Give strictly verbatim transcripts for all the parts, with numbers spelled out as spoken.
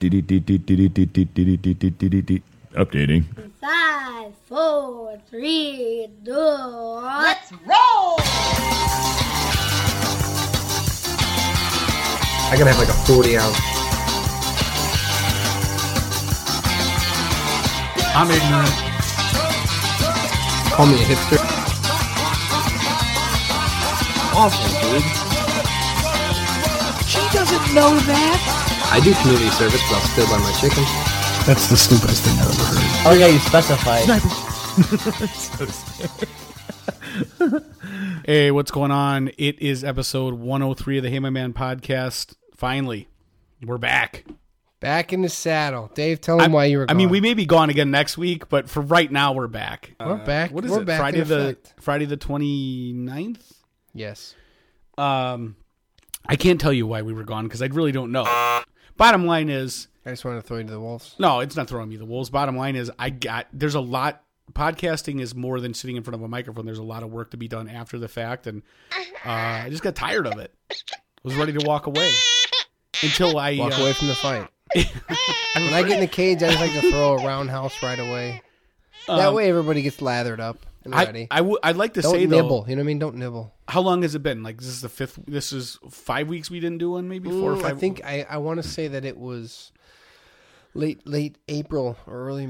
Updating. Five, four, three, two, one. Let's roll! I gotta have like a forty ounce. I'm ignorant. Call me a hipster. Awful, dude. She doesn't know that. I do community service, but I'll still buy my chicken. That's the stupidest thing I've ever heard. Oh yeah, you specified. So stupid. Hey, what's going on? It is episode one oh three of the Hayman podcast. Finally, we're back. Back in the saddle. Dave, tell him I, why you were gone. I mean, we may be gone again next week, but for right now, we're back. We're uh, back. What is we're it? Back Friday the Friday the twenty-ninth? Yes. Um, I can't tell you why we were gone because I really don't know. Bottom line is... I just wanted to throw you to the wolves. No, it's not throwing me the wolves. Bottom line is I got, there's a lot, podcasting is more than sitting in front of a microphone. There's a lot of work to be done after the fact. And uh, I just got tired of it. I was ready to walk away until I. Walk uh, away from the fight. When I get in the cage, I just like to throw a roundhouse right away. That um, way everybody gets lathered up and ready. I, I w- I'd like to Don't say nibble, though. Don't nibble. You know what I mean? Don't nibble. How long has it been? Like this is the fifth, this is five weeks we didn't do one maybe? Four Ooh, or five. I think I, I want to say that it was... Late, late April or early,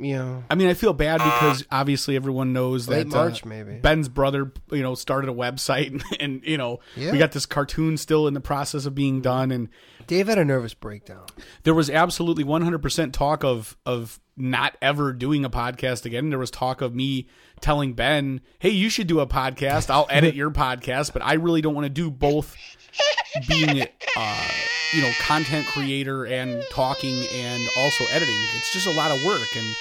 you know. I mean, I feel bad because obviously everyone knows late that March, uh, maybe. Ben's brother, you know, started a website, and, and you know, yeah. we got this cartoon still in the process of being done. And Dave had a nervous breakdown. There was absolutely one hundred percent talk of of not ever doing a podcast again. There was talk of me telling Ben, "Hey, you should do a podcast. I'll edit your podcast, but I really don't want to do both." Being uh you know, content creator and talking and also editing, it's just a lot of work. And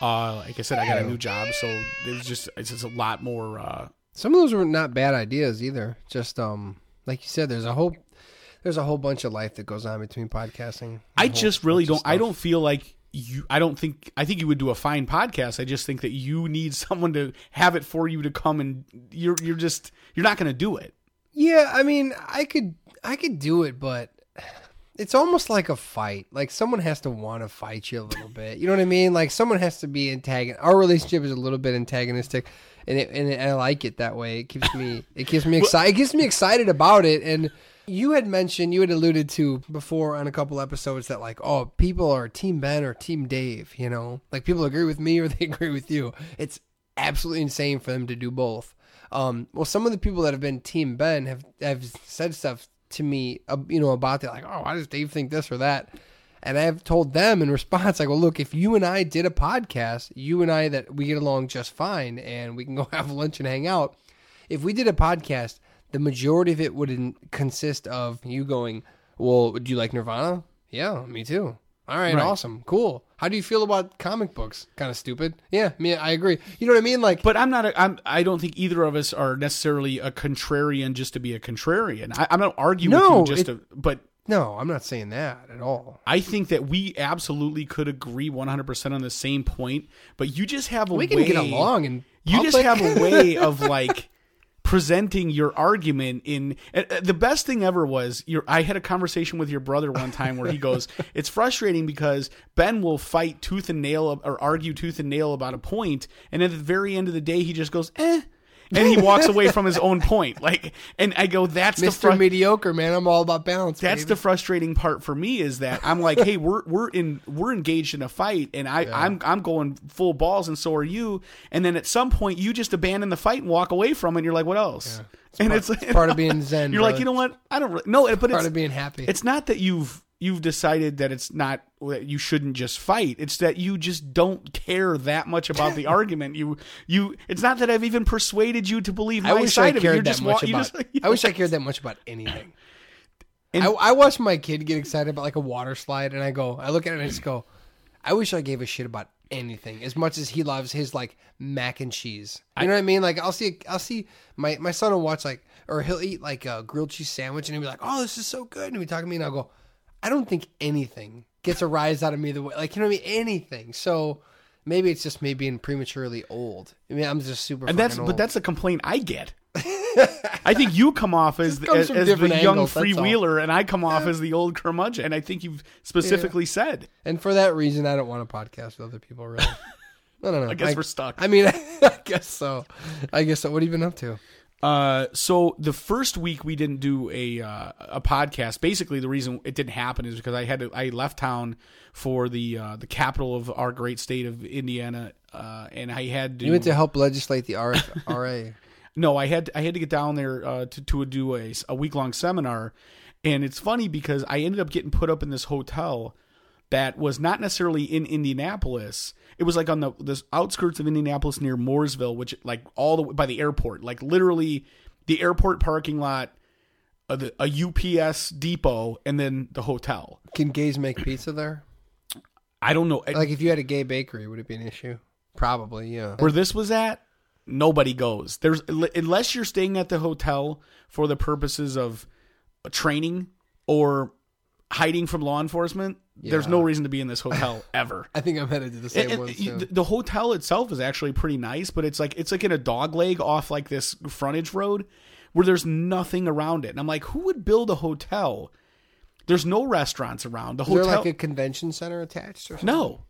uh like I said, I got a new job, so it's just it's just a lot more. Uh some of those were not bad ideas either, just um like you said, there's a whole there's a whole bunch of life that goes on between podcasting. I just really don't i don't feel like you i don't think i think you would do a fine podcast. I just think that you need someone to have it for you to come, and you're you're just you're not going to do it. Yeah, I mean, I could I could do it, but it's almost like a fight. Like, someone has to want to fight you a little bit. You know what I mean? Like, someone has to be antagonistic. Our relationship is a little bit antagonistic, and it, and, it, and I like it that way. It keeps me it keeps me excited. It gets me excited about it. And you had mentioned, you had alluded to before on a couple episodes that, like, oh, people are Team Ben or Team Dave, you know? Like, people agree with me or they agree with you. It's absolutely insane for them to do both. Um, well, some of the people that have been Team Ben have, have said stuff to me, uh, you know, about that, like, oh, why does Dave think this or that? And I have told them in response, like, well, look, if you and I did a podcast, you and I, that we get along just fine and we can go have lunch and hang out. If we did a podcast, the majority of it would consist of you going, well, do you like Nirvana? Yeah, me too. All right, right, awesome, cool. How do you feel about comic books? Kind of stupid. Yeah, I mean, I agree. You know what I mean? Like, but I'm not. A, I'm. I don't think either of us are necessarily a contrarian just to be a contrarian. I, I'm not arguing no, with you just it, to. But no, I'm not saying that at all. I think that we absolutely could agree one hundred percent on the same point. But you just have a we way. We can get along, and you just have a way of like. Presenting your argument in uh, the best thing ever was your. I had a conversation with your brother one time where he goes, "It's frustrating because Ben will fight tooth and nail or argue tooth and nail about a point, and at the very end of the day, he just goes, eh." And he walks away from his own point. Like, and I go, that's Mister the fru- mediocre, man. I'm all about balance. That's baby. The frustrating part for me is that I'm like, hey, we're, we're in, we're engaged in a fight, and I yeah. I'm, I'm going full balls. And so are you. And then at some point you just abandon the fight and walk away from it. And you're like, what else? Yeah. It's and part, it's, like, it's part of being Zen. You're bro. Like, you know what? I don't really no, but it's part of being happy. It's not that you've, you've decided that it's not that you shouldn't just fight. It's that you just don't care that much about the argument. You, you. It's not that I've even persuaded you to believe my side of it. I wish I cared that much about. I wish I cared that much about anything. And I, I watch my kid get excited about like a water slide, and I go, I look at it and I just go, I wish I gave a shit about anything as much as he loves his like mac and cheese. You know what I mean? Like I'll see, I'll see my my son will watch like, or he'll eat like a grilled cheese sandwich, and he'll be like, oh, this is so good, and he'll be talking to me, and I'll go. I don't think anything gets a rise out of me the way, like, you know what I mean? Anything. So maybe it's just me being prematurely old. I mean, I'm just super and that's old. But that's a complaint I get. I think you come off as, as, as the young freewheeler, and I come off yeah. as the old curmudgeon. And I think you've specifically yeah. said. And for that reason, I don't want to podcast with other people, really. No, no, no. I guess I, we're stuck. I mean, I guess so. I guess so. What have you been up to? Uh, so the first week we didn't do a uh, a podcast. Basically, the reason it didn't happen is because I had to, I left town for the uh, the capital of our great state of Indiana, uh, and I had to. You went to help legislate the R F R A. No, I had I had to get down there uh, to to do a a week long seminar, and it's funny because I ended up getting put up in this hotel that was not necessarily in Indianapolis. It was like on the this outskirts of Indianapolis near Mooresville, which like all the way by the airport, like literally the airport parking lot, a, the, a U P S depot, and then the hotel. Can gays make pizza there? I don't know. Like if you had a gay bakery, would it be an issue? Probably, yeah. Where this was at, nobody goes. There's unless you're staying at the hotel for the purposes of training or hiding from law enforcement. Yeah. There's no reason to be in this hotel ever. I think I'm headed to the same and, and one too. The, the hotel itself is actually pretty nice, but it's like it's like in a dog leg off like this frontage road where there's nothing around it. And I'm like, who would build a hotel? There's no restaurants around. The is hotel there like a convention center attached or something? No.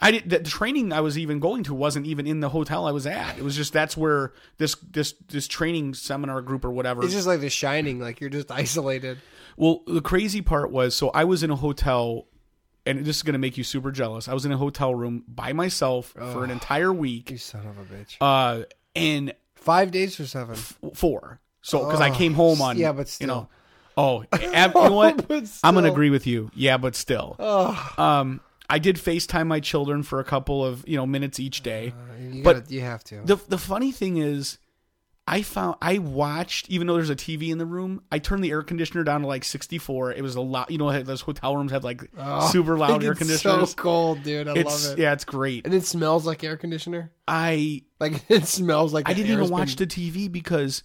I did the training I was even going to wasn't even in the hotel I was at. It was just that's where this this this training seminar group or whatever. It's just like The Shining, like you're just isolated. Well, the crazy part was so I was in a hotel. And this is going to make you super jealous. I was in a hotel room by myself oh, for an entire week. You son of a bitch. Uh, and five days or seven? F- four. So, because oh, I came home on, yeah, but still. You know, oh, ab- you know what? I'm going to agree with you. Yeah, but still. Oh. Um, I did FaceTime my children for a couple of, you know, minutes each day. Uh, you gotta, but you have to. The the funny thing is, I found I watched, even though there's a T V in the room, I turned the air conditioner down to like sixty-four. It was a lot, you know, those hotel rooms had like oh, super loud air conditioners. It's so cold, dude. I it's, love it. Yeah, it's great. And it smells like air conditioner. I like it smells like I didn't even watch been... the T V because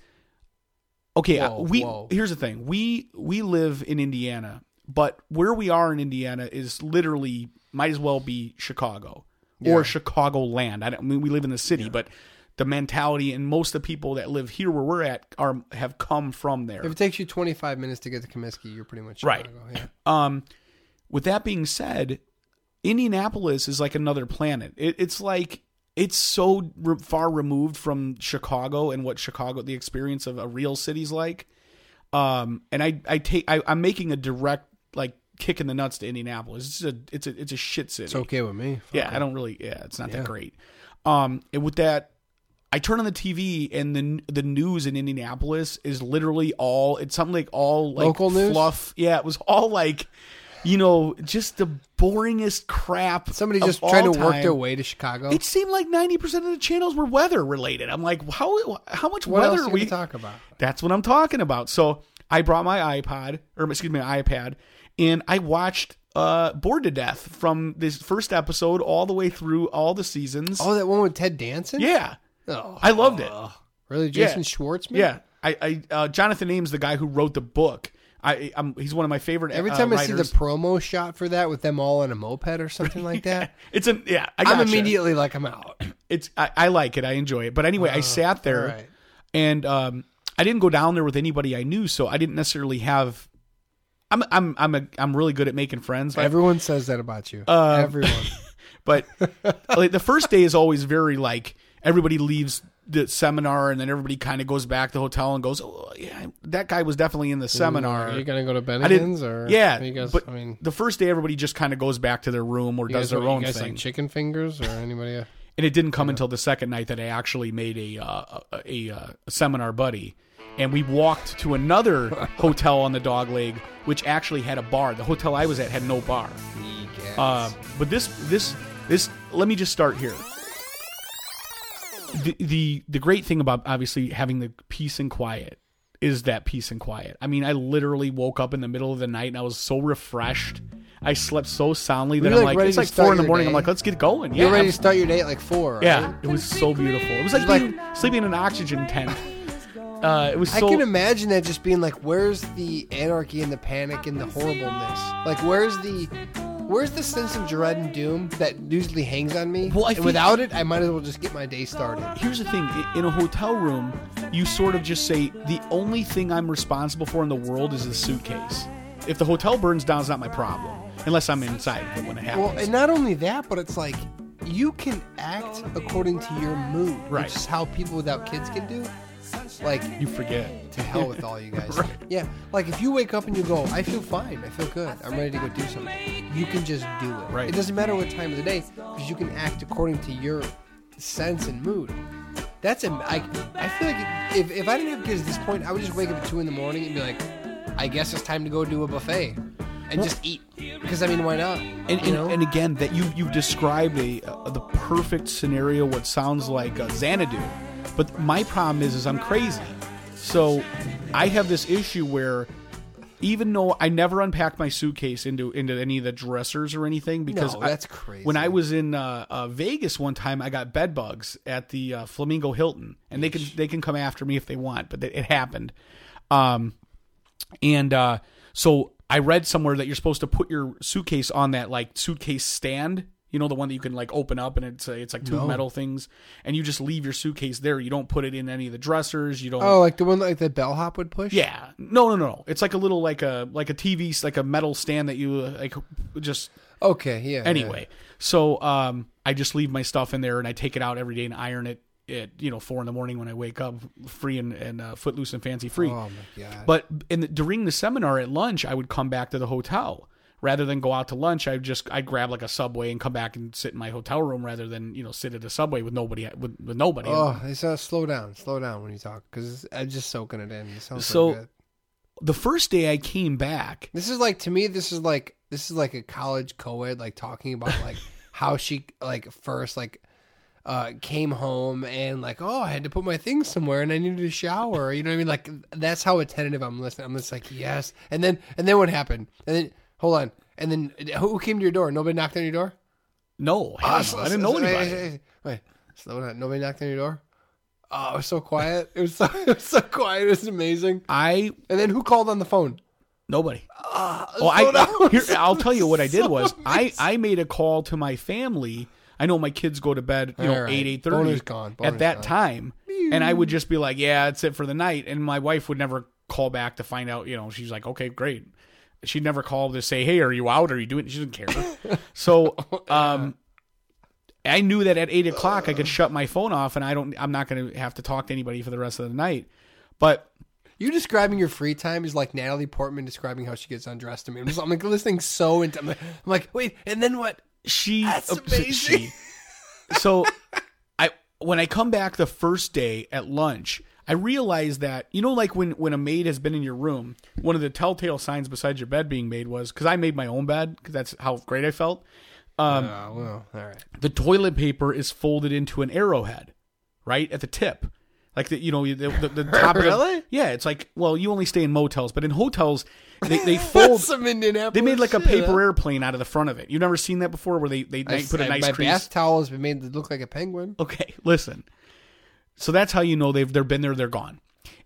okay, whoa, we whoa. Here's the thing. We we live in Indiana, but where we are in Indiana is literally might as well be Chicago yeah. or Chicagoland. I don't I mean we live in the city, yeah. but the mentality and most of the people that live here where we're at are have come from there. If it takes you twenty-five minutes to get to Comiskey, you're pretty much Chicago. Right. Yeah. Um, with that being said, Indianapolis is like another planet. It, it's like it's so re- far removed from Chicago and what Chicago, the experience of a real city's like. Um, and I, I take I, I'm making a direct like kick in the nuts to Indianapolis. It's a it's a it's a shit city. It's okay with me. Fuck yeah, it. I don't really. Yeah, it's not yeah. that great. Um, and with that. I turn on the T V and the the news in Indianapolis is literally all it's something like all like local news? Fluff. Yeah, it was all like, you know, just the boringest crap. Somebody just trying to time. work their way to Chicago. It seemed like ninety percent of the channels were weather related. I'm like, how how much what weather else are we talk about? That's what I'm talking about. So I brought my iPod or excuse me, my iPad, and I watched. Uh, Bored to Death from this first episode all the way through all the seasons. Oh, that one with Ted Danson? Yeah. Oh, I loved it. Uh, really, Jason yeah. Schwartzman? Yeah, I, I uh, Jonathan Ames, the guy who wrote the book. I, I'm, he's one of my favorite. Every time uh, I see the promo shot for that with them all on a moped or something like that, it's an yeah. I gotcha. I'm immediately like, I'm out. It's I, I like it. I enjoy it. But anyway, uh, I sat there, right. and um, I didn't go down there with anybody I knew, so I didn't necessarily have. I'm I'm I'm a, I'm really good at making friends. But, Everyone says that about you. Uh, Everyone. But like, the first day is always very like. Everybody leaves the seminar and then everybody kind of goes back to the hotel and goes, oh, yeah, that guy was definitely in the seminar. Are you going to go to Bennigan's? Or yeah. Guys, but I mean, the first day, everybody just kind of goes back to their room or does guys, their own you guys thing. Like chicken fingers or anybody? Else? And it didn't come yeah. until the second night that I actually made a, uh, a, a, a seminar buddy. And we walked to another hotel on the dog leg, which actually had a bar. The hotel I was at had no bar. Uh, but this, this, this, let me just start here. The, the the great thing about obviously having the peace and quiet is that peace and quiet. I mean, I literally woke up in the middle of the night and I was so refreshed. I slept so soundly that You're I'm like, like it's like four in the morning. Day. I'm like, let's get going. You're yeah, ready I'm, to start your day at like four. Right? Yeah, it was so beautiful. It was like, being, like sleeping in an oxygen tent. Uh, it was. So, I can imagine that just being like, where's the anarchy and the panic and the horribleness? Like, where's the Where's the sense of dread and doom that usually hangs on me? Well, I think, without it, I might as well just get my day started. Here's the thing. In a hotel room, you sort of just say, the only thing I'm responsible for in the world is the suitcase. If the hotel burns down, it's not my problem. Unless I'm inside when it happens. Well, and not only that, but it's like, you can act according to your mood. Right. Which is how people without kids can do. Like, you forget. To hell with all you guys. Right. Yeah. Like, if you wake up and you go, I feel fine. I feel good. I'm ready to go do something. You can just do it. Right. It doesn't matter what time of the day, because you can act according to your sense and mood. That's, a, I, I feel like if, if I didn't have kids at this point, I would just wake up at two in the morning and be like, I guess it's time to go do a buffet. And well, just eat. Because, I mean, why not? And, and, you know? And again, that you, you've described a, uh, the perfect scenario, what sounds like a Xanadu. But my problem is, is I'm crazy. So I have this issue where even though I never unpacked my suitcase into, into any of the dressers or anything, because no, that's I, crazy. When I was in uh, uh, Vegas one time, I got bed bugs at the uh, Flamingo Hilton. And they can, they can come after me if they want, but it happened. Um, and uh, so... I read somewhere that you're supposed to put your suitcase on that, like, suitcase stand. You know, the one that you can, like, open up, and it's uh, it's like two no. metal things. And you just leave your suitcase there. You don't put it in any of the dressers. You don't. Oh, like the one that, like, the bellhop would push? Yeah. No, no, no. It's like a little, like a like a T V, like a metal stand that you, uh, like, just. Okay, yeah. Anyway. Yeah. So um, I just leave my stuff in there, and I take it out every day and iron it at, you know, four in the morning when I wake up, free and, and uh, footloose and fancy free. Oh my God. But in the, during the seminar at lunch, I would come back to the hotel rather than go out to lunch. I just, I'd grab like a Subway and come back and sit in my hotel room rather than, you know, sit at a Subway with nobody, with, with nobody. Oh, it's uh, slow down, slow down when you talk. Cause I'm just soaking it in. It sounds so good. The first day I came back, this is like, to me, this is like, this is like a college co-ed, like talking about like how she like first, like, Uh, came home and like, oh, I had to put my things somewhere and I needed a shower. You know what I mean? Like, that's how attentive I'm listening. I'm just like, yes. And then, and then what happened? And then, hold on. And then who came to your door? Nobody knocked on your door? No. Uh, so, I didn't know so, anybody. Wait, wait, wait. So, nobody knocked on your door? Oh, it was so quiet. It was so, it was so quiet. It was amazing. I, and then who called on the phone? Nobody. Uh, well, I, here, I'll tell you what I did so was amazing. I, I made a call to my family. I know my kids go to bed, you know, right. eight, eight thirty Boner's gone. Boner's at that gone. Time. And I would just be like, yeah, that's it for the night. And my wife would never call back to find out, you know, she's like, okay, great. She'd never call to say, hey, are you out? Are you doing it? She doesn't care. So um, I knew that at eight o'clock I could shut my phone off and I don't, I'm not going to have to talk to anybody for the rest of the night. But you describing your free time is like Natalie Portman describing how she gets undressed to me. I'm, just, I'm like listening so into, I'm like, I'm like, wait, and then what? She, That's amazing. She, so I, when I come back the first day at lunch, I realized that, you know, like when, when a maid has been in your room, one of the telltale signs besides your bed being made was, cause I made my own bed cause that's how great I felt. Um, uh, well, all right. The toilet paper is folded into an arrowhead, right? At the tip. Like the, you know, the, the, the top. Really? Of, yeah. It's like, well, you only stay in motels, but in hotels, They they fold. Some Indianapolis they made like shit, a paper huh? airplane out of the front of it. You've never seen that before, where they they, they I, put I, a nice my crease. My bath towel has been made to look like a penguin. Okay, listen. So that's how you know they've they've been there. They're gone.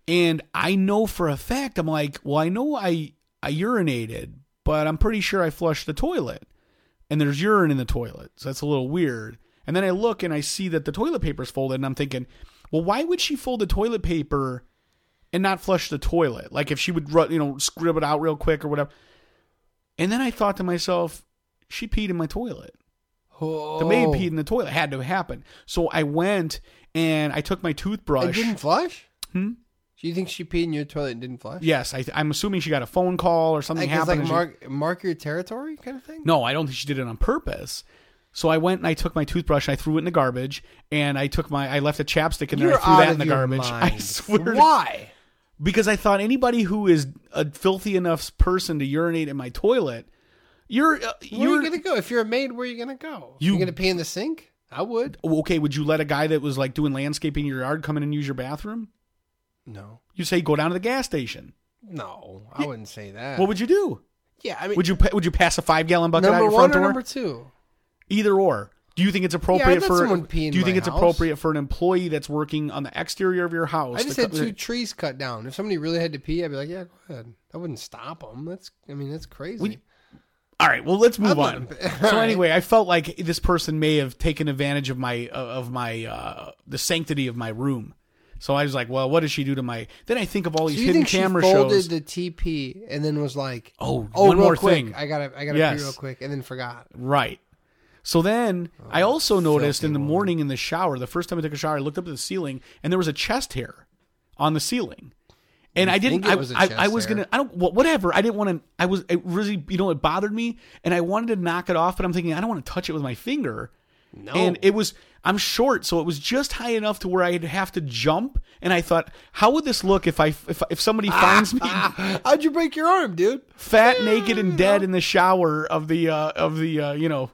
And I know for a fact. I'm like, well, I know I I urinated, but I'm pretty sure I flushed the toilet, and there's urine in the toilet. So that's a little weird. And then I look and I see that the toilet paper's folded, and I'm thinking, well, why would she fold the toilet paper? And not flush the toilet. Like if she would, you know, scribble it out real quick or whatever. And then I thought to myself, she peed in my toilet. Oh. The maid peed in the toilet. It had to happen. So I went and I took my toothbrush. It didn't flush? Hmm? Do you think she peed in your toilet and didn't flush? Yes. I, I'm assuming she got a phone call or something like, happened. Like mark, she, mark your territory kind of thing? No, I don't think she did it on purpose. So I went and I took my toothbrush and I threw it in the garbage. And I took my, I left a chapstick in there. You're I threw that in the garbage. Mind. I swear. Why? Because I thought anybody who is a filthy enough person to urinate in my toilet, you're... Uh, you're where are you going to go? If you're a maid, where are you going to go? You, you're going to pee in the sink? I would. Okay, would you let a guy that was like doing landscaping in your yard come in and use your bathroom? No. You say go down to the gas station. No, I yeah. wouldn't say that. What would you do? Yeah, I mean... Would you would you pass a five-gallon bucket out your front door? Number one or number two? Either or. Do you think it's appropriate yeah, for? Do you think it's house. appropriate for an employee that's working on the exterior of your house? I just had cut, two trees cut down. If somebody really had to pee, I'd be like, "Yeah, go ahead." I wouldn't stop them. That's, I mean, that's crazy. We, All right, well, let's move on. So anyway, I felt like this person may have taken advantage of my of my uh, the sanctity of my room. So I was like, well, what does she do to my... Then I think of all these so hidden camera shows. You think she folded the T P and then was like, oh, oh one more quick. thing. I got to I gotta yes. be real quick, and then forgot. Right. So then oh, I also noticed in the morning in the shower, the first time I took a shower, I looked up at the ceiling, and there was a chest hair on the ceiling. And I didn't. I was. I, I was gonna. I don't. Whatever. I didn't want to. I was. It really. You know. It bothered me, and I wanted to knock it off. But I'm thinking, I don't want to touch it with my finger. No. And it was. I'm short, so it was just high enough to where I'd have to jump. And I thought, how would this look if I if if somebody finds me? How'd you break your arm, dude? Fat, yeah, naked, and dead know. in the shower of the uh, of the uh, you know.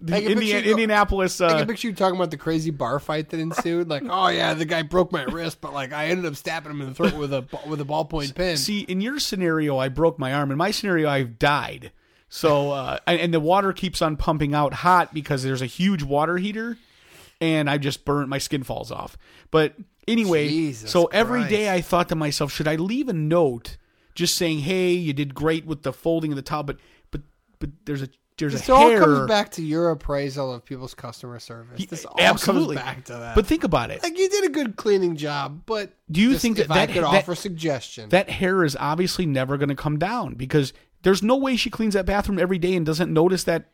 The Indian, you, Indianapolis. Uh, I can picture you talking about the crazy bar fight that ensued. Like, oh yeah, the guy broke my wrist, but like I ended up stabbing him in the throat with a with a ballpoint pen. See, in your scenario, I broke my arm. In my scenario, I've died. So, uh, and the water keeps on pumping out hot because there's a huge water heater, and I just burnt. My skin falls off. But anyway, Jesus so every Christ. day I thought to myself, should I leave a note just saying, "Hey, you did great with the folding of the towel," but but but there's a. There's this a all hair. comes back to your appraisal of people's customer service. This all Absolutely. comes back to that. But think about it. Like, you did a good cleaning job, but do you just, think that, if that I could that, offer suggestion? That hair is obviously never going to come down because there's no way she cleans that bathroom every day and doesn't notice that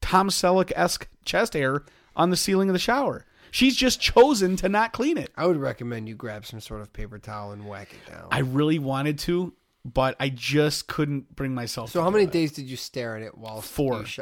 Tom Selleck-esque chest hair on the ceiling of the shower. She's just chosen to not clean it. I would recommend you grab some sort of paper towel and whack it down. I really wanted to. But I just couldn't bring myself. So to how many it. days did you stare at it while four? Sh-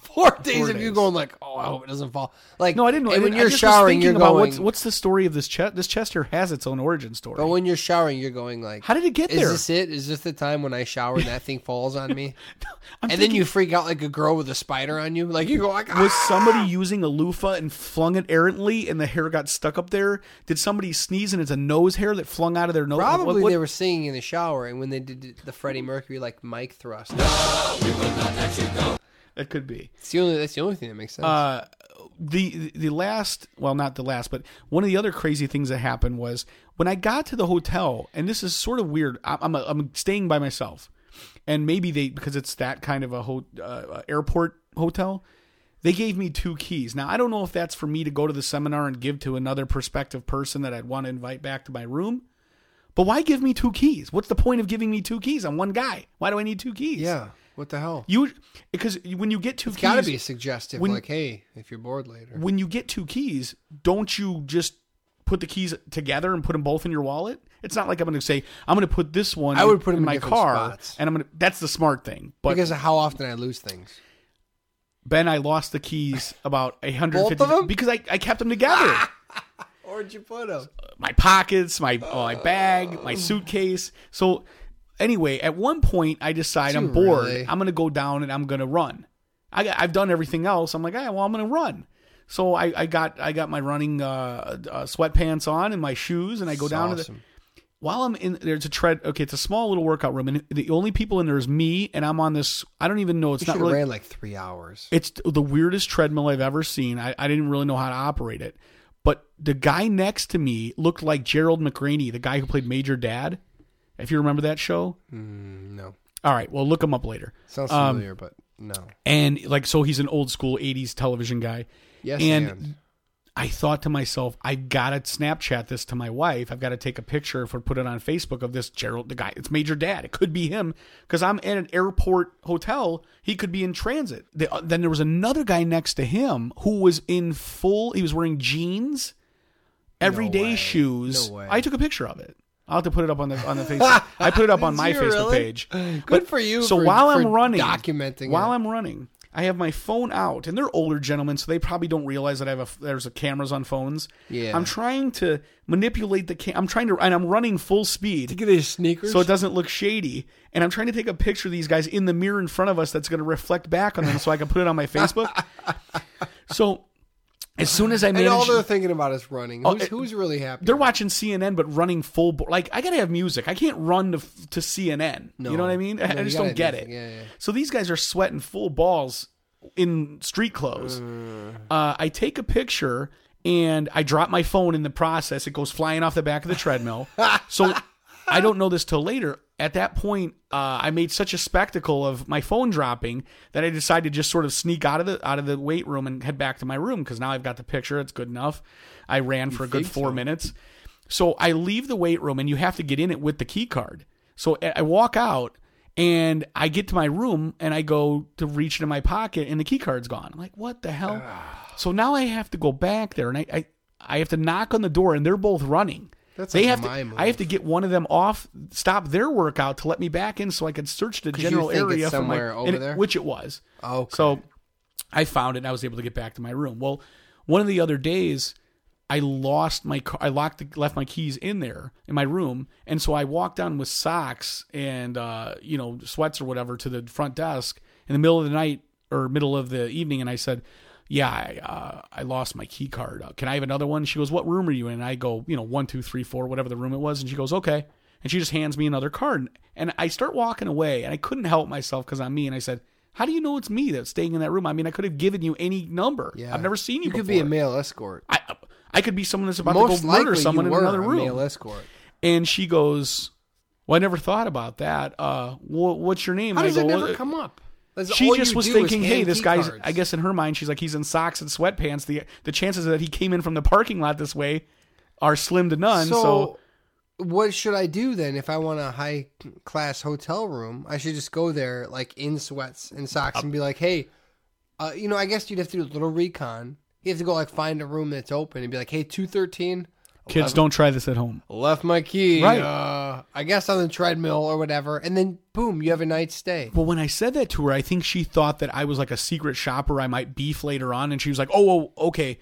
four days four of days. You going like, oh, I hope it doesn't fall. Like, no, I didn't. And when I, you're I showering, you're going. What's, what's the story of this chest? This chest hair has its own origin story. But when you're showering, you're going like, how did it get there? Is this it? Is this the time when I shower and that thing falls on me? no, and thinking, then you freak out like a girl with a spider on you. Like you go like, ah! Was somebody using a loofah and flung it errantly, and the hair got stuck up there? Did somebody sneeze and it's a nose hair that flung out of their nose? Probably what, what, what? They were singing in the shower, and when they did the Freddie Mercury like mic thrust. No, we will not let you go. It could be. It's the only, that's the only thing that makes sense. Uh, the the last, well, not the last, but one of the other crazy things that happened was when I got to the hotel, and this is sort of weird. I'm a, I'm staying by myself, and maybe they because it's that kind of a ho, uh, airport hotel, they gave me two keys. Now I don't know if that's for me to go to the seminar and give to another prospective person that I'd want to invite back to my room, but why give me two keys? What's the point of giving me two keys? I'm one guy. Why do I need two keys? Yeah. What the hell? You because when you get two it's keys, it's got to be suggestive. When, like, hey, if you're bored later, when you get two keys, don't you just put the keys together and put them both in your wallet? It's not like I'm going to say I'm going to put this one. I would put in, in my car, spots. and I'm going. That's the smart thing, but because of how often I lose things. Ben, I lost the keys about one hundred fifty both of them? because I, I kept them together. Where'd you put them? My pockets, my uh, oh, my bag, my suitcase. So. Anyway, at one point, I decide Dude, I'm bored. Really? I'm going to go down and I'm going to run. I got, I've done everything else. I'm like, hey, well, I'm going to run. So I, I got I got my running uh, uh, sweatpants on and my shoes, and I go That's down awesome. to the... While I'm in... There's a tread... Okay, it's a small little workout room, and the only people in there is me, and I'm on this... I don't even know. It's you not really... You ran like three hours. It's the weirdest treadmill I've ever seen. I, I didn't really know how to operate it. But the guy next to me looked like Gerald McRaney, the guy who played Major Dad. If you remember that show? Mm, no. All right. Well, look him up later. Sounds familiar, um, but no. And like, so he's an old school eighties television guy. Yes, and, and. I thought to myself, I got to Snapchat this to my wife. I've got to take a picture or put it on Facebook of this Gerald, the guy. It's Major Dad. It could be him because I'm at an airport hotel. He could be in transit. The, uh, then there was another guy next to him who was in full. He was wearing jeans, everyday no shoes. No way. I took a picture of it. I'll have to put it up on the on the Facebook. I put it up on my really? Facebook page. Good but, for you. So for, while I'm running, documenting while it. I'm running, I have my phone out, and they're older gentlemen, so they probably don't realize that I have a, there's a cameras on phones. Yeah, I'm trying to manipulate the cam. I'm trying to, and I'm running full speed to get his sneakers, so it doesn't look shady. And I'm trying to take a picture of these guys in the mirror in front of us that's going to reflect back on them, so I can put it on my Facebook. So. As soon as I manage, and all they're thinking about is running. Who's, oh, it, who's really happy? They're watching C N N, but running full board. Like I gotta have music. I can't run to to C N N. No. You know what I mean? No, I just don't get it. Yeah, yeah. So these guys are sweating full balls in street clothes. Uh, uh, I take a picture and I drop my phone in the process. It goes flying off the back of the treadmill. So I don't know this till later. at that point, uh, I made such a spectacle of my phone dropping that I decided to just sort of sneak out of the out of the weight room and head back to my room, because now I've got the picture. It's good enough. I ran you for a good four so. minutes. So I leave the weight room, and you have to get in it with the key card. So I walk out, and I get to my room, and I go to reach into my pocket, and the key card's gone. I'm like, what the hell? Ah. So now I have to go back there, and I, I, I have to knock on the door, and they're both running. That's they like have to, move. I have to get one of them off, stop their workout to let me back in, so I could search the general you think area it's somewhere from my, over it, there? Which it was. Oh, okay. So I found it, and I was able to get back to my room. Well, one of the other days, I lost my car. I locked the, left my keys in there in my room, and so I walked down with socks and uh, you know sweats or whatever to the front desk in the middle of the night or middle of the evening, and I said, "Yeah, I, uh, I lost my key card. Uh, can I have another one?" She goes, "What room are you in?" And I go, "You know, one, two, three, four, whatever the room it was." And she goes, "Okay," and she just hands me another card, and I start walking away, and I couldn't help myself because I'm me, and I said, how do you know it's me that's staying in that room? I mean, I could have given you any number. Yeah. I've never seen you, you before. You could be a male escort. I, I could be someone that's about Most to go murder someone in another room. Male escort. And she goes, well, I never thought about that. Uh, well, what's your name? How does go, it never well, come up? That's she just was thinking, hey, this guy's, cards. I guess in her mind, she's like, he's in socks and sweatpants. The the chances that he came in from the parking lot this way are slim to none. So, so. What should I do then if I want a high-class hotel room? I should just go there like in sweats and socks uh, and be like, hey, uh, you know, I guess you'd have to do a little recon. You have to go, like, find a room that's open and be like, hey, two thirteen. Kids, don't try this at home. Left my key. Right. Uh, I guess on the treadmill or whatever. And then, boom, you have a night's stay. Well, when I said that to her, I think she thought that I was, like, a secret shopper I might beef later on. And she was like, oh, oh okay,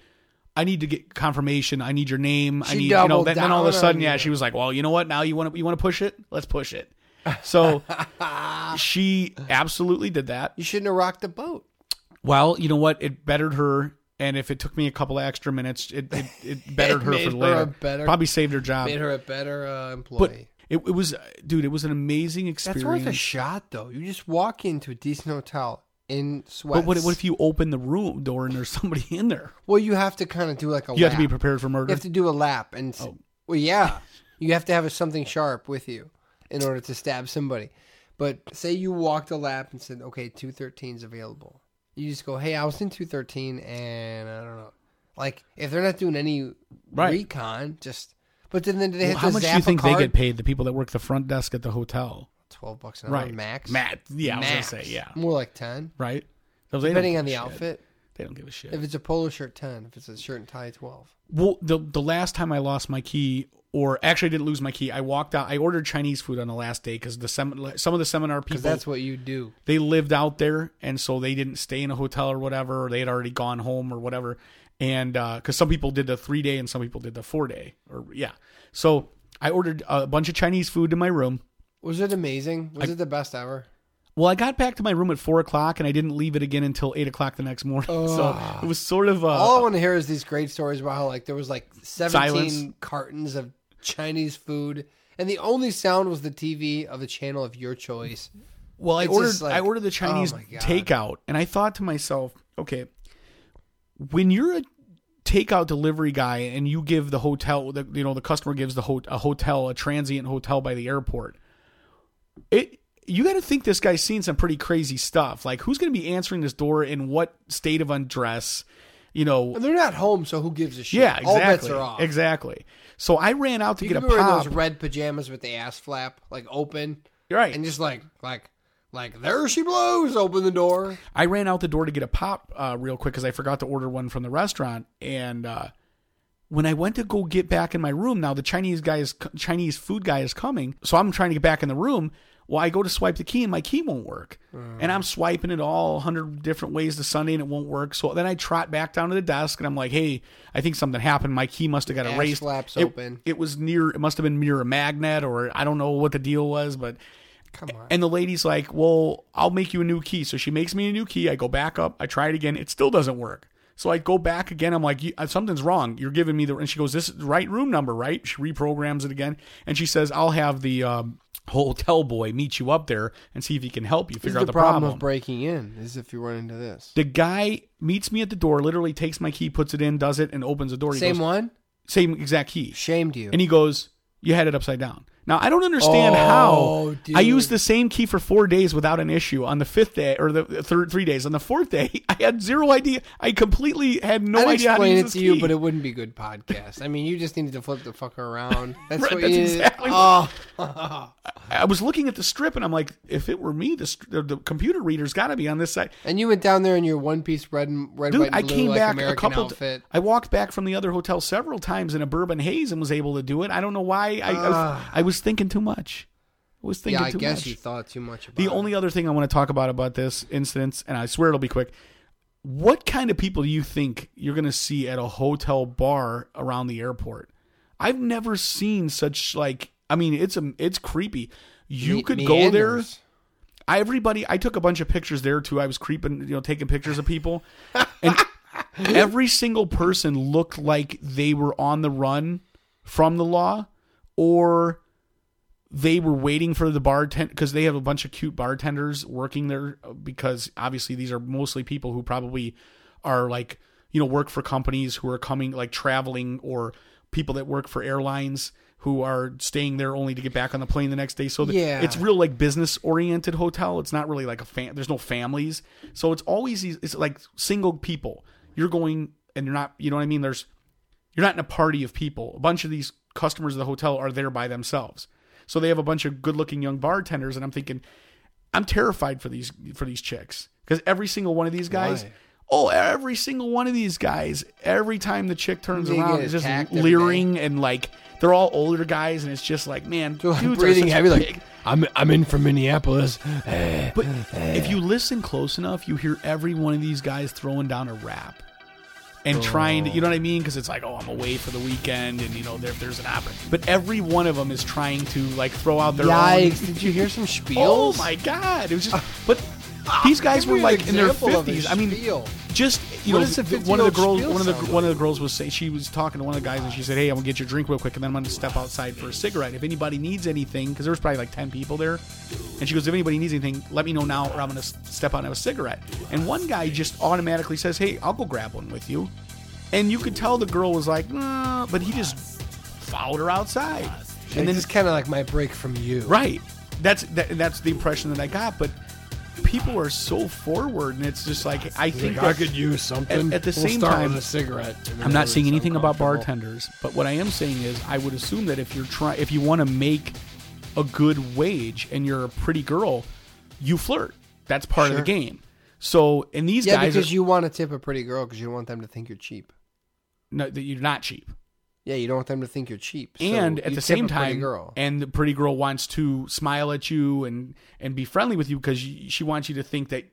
I need to get confirmation. I need your name. She I need, you know, then, then all of a sudden, yeah, she was like, well, you know what? Now you want to you want to push it? Let's push it. So she absolutely did that. You shouldn't have rocked the boat. Well, you know what? It bettered her. And if it took me a couple of extra minutes, it it, it bettered it her for later. Her better, probably saved her job. Made her a better uh, employee. But it, it was, dude, it was an amazing experience. That's worth a shot, though. You just walk into a decent hotel in sweats. But what, what if you open the room door and there's somebody in there? Well, you have to kind of do like a you lap. Have to be prepared for murder. You have to do a lap. And oh. Well, yeah, you have to have something sharp with you in order to stab somebody. But say you walked a lap and said, okay, two thirteen is available. You just go, hey, I was in two thirteen, and I don't know. Like, if they're not doing any right. recon, just... But then, then they well, have to zap a card. How much do you think they get paid, the people that work the front desk at the hotel? twelve bucks an right. hour, max. Matt, yeah, max. I was going to say, yeah. More like ten. Right. Depending on the shit. Outfit. They don't give a shit. If it's a polo shirt, ten. If it's a shirt and tie, twelve. Well, the the last time I lost my key... Or actually, I didn't lose my key. I walked out. I ordered Chinese food on the last day because the sem- some of the seminar people. That's what you do. They lived out there, and so they didn't stay in a hotel or whatever. Or they had already gone home or whatever. And because uh, some people did the three day and some people did the four day, or yeah. So I ordered a bunch of Chinese food in my room. Was it amazing? Was I, it the best ever? Well, I got back to my room at four o'clock, and I didn't leave it again until eight o'clock the next morning. Oh. So it was sort of uh, all I want to hear is these great stories about how like there was like seventeen silence. Cartons of Chinese food, and the only sound was the T V of a channel of your choice. Well, I it's ordered like, I ordered the Chinese oh takeout, and I thought to myself, okay, when you're a takeout delivery guy and you give the hotel, the, you know, the customer gives the ho- a hotel, a transient hotel by the airport, it you got to think this guy's seen some pretty crazy stuff. Like, who's going to be answering this door in what state of undress? You know, and they're not home, so who gives a shit? Yeah, exactly. All bets are off. Exactly. So I ran out to you get a pop. You remember those red pajamas with the ass flap, like open, right? And just like, like, like there she blows. Open the door. I ran out the door to get a pop uh, real quick because I forgot to order one from the restaurant. And uh, when I went to go get back in my room, now the Chinese guy is Chinese food guy is coming, so I'm trying to get back in the room. Well, I go to swipe the key and my key won't work. Mm. And I'm swiping it all one hundred different ways to Sunday and it won't work. So then I trot back down to the desk and I'm like, hey, I think something happened. My key must have got erased. Flaps it, open. It was near, it must have been near a magnet or I don't know what the deal was. But come on. And the lady's like, well, I'll make you a new key. So she makes me a new key. I go back up. I try it again. It still doesn't work. So I go back again. I'm like, something's wrong. You're giving me the, and she goes, this is the right room number, right? She reprograms it again. And she says, I'll have the, um, hotel boy meet you up there and see if he can help you figure out the problem. The problem of breaking in is if you run into this. The guy meets me at the door, literally takes my key, puts it in, does it, and opens the door. He same goes, one? Same exact key. Shamed you. And he goes, you had it upside down. Now, I don't understand oh, how dude. I used the same key for four days without an issue. On the fifth day, or the third three days, on the fourth day, I had zero idea. I completely had no I'd idea how to use this key. I'd explain it to you, but it wouldn't be good podcast. I mean, you just needed to flip the fucker around. That's right, what that's you exactly oh. I, I was looking at the strip, and I'm like, if it were me, the, the, the computer reader's got to be on this side. And you went down there in your one-piece red, and, red dude, white, and blue, I came like back American a couple outfit. T- I walked back from the other hotel several times in a bourbon haze and was able to do it. I don't know why. I, uh. I, I was... I was thinking too much. I was thinking yeah, I too guess much. You thought too much about it. The only other thing I want to talk about about this incident, and I swear it'll be quick, what kind of people do you think you're going to see at a hotel bar around the airport? I've never seen such, like, I mean, it's a, it's creepy. You Me- could meanders. go there. Everybody, I took a bunch of pictures there, too. I was creeping, you know, taking pictures of people. And every single person looked like they were on the run from the law or... They were waiting for the bartender because they have a bunch of cute bartenders working there because obviously these are mostly people who probably are like, you know, work for companies who are coming like traveling or people that work for airlines who are staying there only to get back on the plane the next day. So yeah. the, it's real like business oriented hotel. It's not really like a fan. There's no families. So it's always, these, it's like single people. You're going and you're not, you know what I mean? There's, you're not in a party of people. A bunch of these customers of the hotel are there by themselves. So they have a bunch of good-looking young bartenders, and I'm thinking, I'm terrified for these for these chicks because every single one of these guys, Why? oh, every single one of these guys, every time the chick turns they around, is just leering and like they're all older guys, and it's just like, man, dudes I'm breathing are heavy. Like I'm I'm in from Minneapolis, but if you listen close enough, you hear every one of these guys throwing down a rap. And oh. trying to, you know what I mean? Because it's like, oh, I'm away for the weekend, and, you know, there, there's an opportunity. But every one of them is trying to, like, throw out their Yikes. own. Did you hear some spiels? Oh, my God. It was just, but oh, these guys were, like, in their fifties. I mean, spiel. just, you what know, one of the girls one of the, one of the girls was saying, she was talking to one of the guys, and she said, hey, I'm going to get your drink real quick, and then I'm going to step outside for a cigarette. If anybody needs anything, because there was probably, like, ten people there. And she goes, if anybody needs anything, let me know now or I'm going to step out and have a cigarette. And one guy just automatically says, hey, I'll go grab one with you. And you could tell the girl was like, nah, but he just followed her outside. And then it's kind of like my break from you. Right. That's that, that's the impression that I got. But people are so forward, and it's just like, I think like I could use something. At, at the we'll same start time, with a cigarette. I'm not saying anything about bartenders, but what I am saying is I would assume that if you're try, if you want to make a good wage and you're a pretty girl, you flirt. That's part sure. of the game. So, and these yeah, guys, yeah, because are, you want to tip a pretty girl because you don't want them to think you're cheap. No, that you're not cheap. Yeah, you don't want them to think you're cheap. So and at the same time, girl. and the pretty girl wants to smile at you and, and be friendly with you because she wants you to think that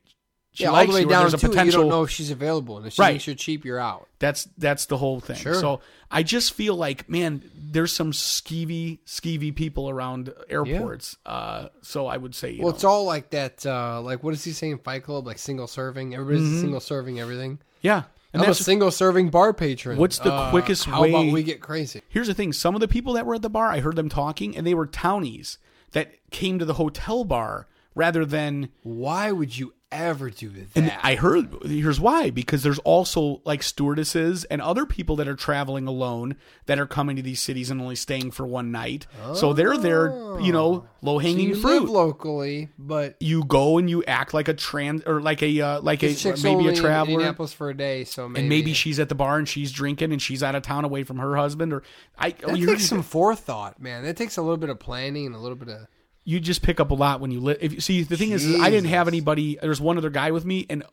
she yeah, likes all the way you. Down there's to a potential, you don't know if she's available, and if she right. thinks you're cheap, you're out. That's that's the whole thing. Sure. So I just feel like, man, there's some skeevy skeevy people around airports. Yeah. Uh, so I would say, you well, know. it's all like that. Uh, like what is he saying? Fight Club, like single serving. Everybody's mm-hmm. single serving everything. Yeah. And I'm that's a single serving bar patron. What's the uh, quickest how way? How about we get crazy? Here's the thing. Some of the people that were at the bar, I heard them talking, and they were townies that came to the hotel bar rather than. Why would you ever do that? And I heard, here's why. Because there's also like stewardesses and other people that are traveling alone that are coming to these cities and only staying for one night. Oh. So they're there, you know, low-hanging so you fruit. Live locally, but you go and you act like a trans or like a uh, like a maybe a traveler in Indianapolis for a day. So maybe. And maybe she's at the bar and she's drinking and she's out of town away from her husband. Or I that takes just, some forethought, man. That takes a little bit of planning and a little bit of. You just pick up a lot when you live. If, see, the thing Jesus. is, I didn't have anybody. There was one other guy with me, and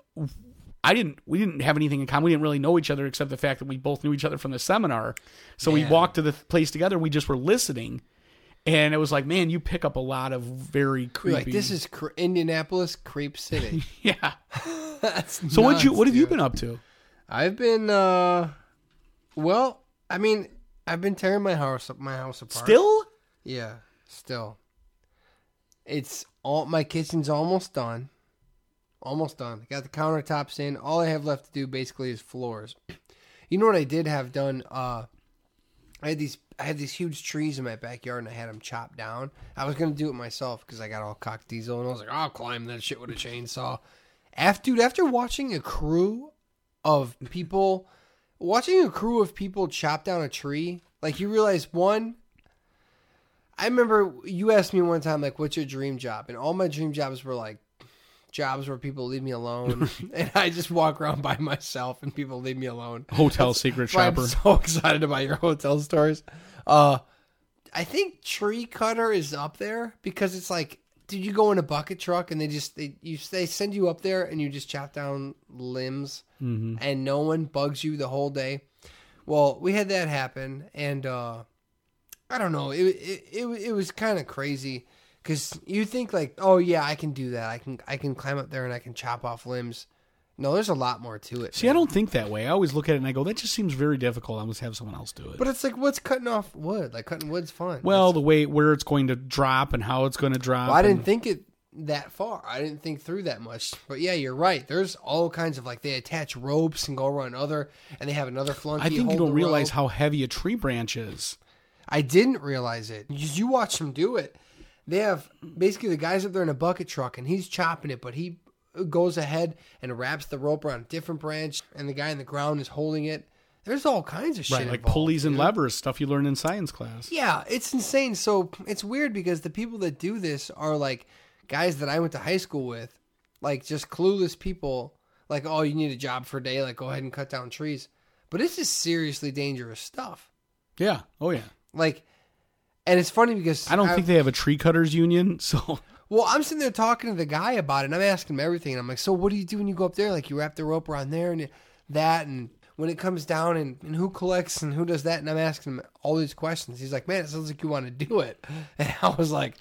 I didn't. We didn't have anything in common. We didn't really know each other except the fact that we both knew each other from the seminar. So man. we walked to the place together. And we just were listening, and it was like, man, you pick up a lot of very creepy. Like, this is cre- Indianapolis Creep City. yeah. That's so what you? What have dude. you been up to? I've been. Uh, well, I mean, I've been tearing my house up. My house apart. Still. Yeah. Still. It's all my kitchen's almost done, almost done. Got the countertops in. All I have left to do basically is floors. You know what I did have done? Uh, I had these I had these huge trees in my backyard, and I had them chopped down. I was gonna do it myself because I got all cocked diesel, and I was like, I'll climb that shit with a chainsaw. After dude, after watching a crew of people, watching a crew of people chop down a tree, like you realize one. I remember you asked me one time, like, what's your dream job? And all my dream jobs were like jobs where people leave me alone. And I just walk around by myself and people leave me alone. Hotel secret shopper. I'm so excited about your hotel stories. Uh, I think tree cutter is up there because it's like, did you go in a bucket truck and they just, they, you, they send you up there and you just chop down limbs mm-hmm. and no one bugs you the whole day. Well, we had that happen and, uh, I don't know. It it it, it was kind of crazy because you think like, oh yeah, I can do that. I can I can climb up there and I can chop off limbs. No, there's a lot more to it. See, man. I don't think that way. I always look at it and I go, that just seems very difficult. I'm going to have someone else do it. But it's like, what's cutting off wood? Like cutting wood's fun. Well, That's... the way where it's going to drop and how it's going to drop. Well, I didn't and... think it that far. I didn't think through that much. But yeah, you're right. There's all kinds of like they attach ropes and go around other, and they have another flunky. I think you don't realize rope. How heavy a tree branch is. I didn't realize it. You watch them do it. They have basically the guy's up there in a bucket truck and he's chopping it, but he goes ahead and wraps the rope around a different branch and the guy in the ground is holding it. There's all kinds of shit. Right, like involved, pulleys dude. And levers, stuff you learn in science class. Yeah, it's insane. So it's weird because the people that do this are like guys that I went to high school with, like just clueless people. Like, oh, you need a job for a day. Like, go ahead and cut down trees. But this is seriously dangerous stuff. Yeah. Oh, yeah. Like, and it's funny because I don't I, think they have a tree cutters union. So, well, I'm sitting there talking to the guy about it and I'm asking him everything. And I'm like, so what do you do when you go up there? Like you wrap the rope around there and that, and when it comes down and, and who collects and who does that? And I'm asking him all these questions. He's like, man, it sounds like you want to do it. And I was like,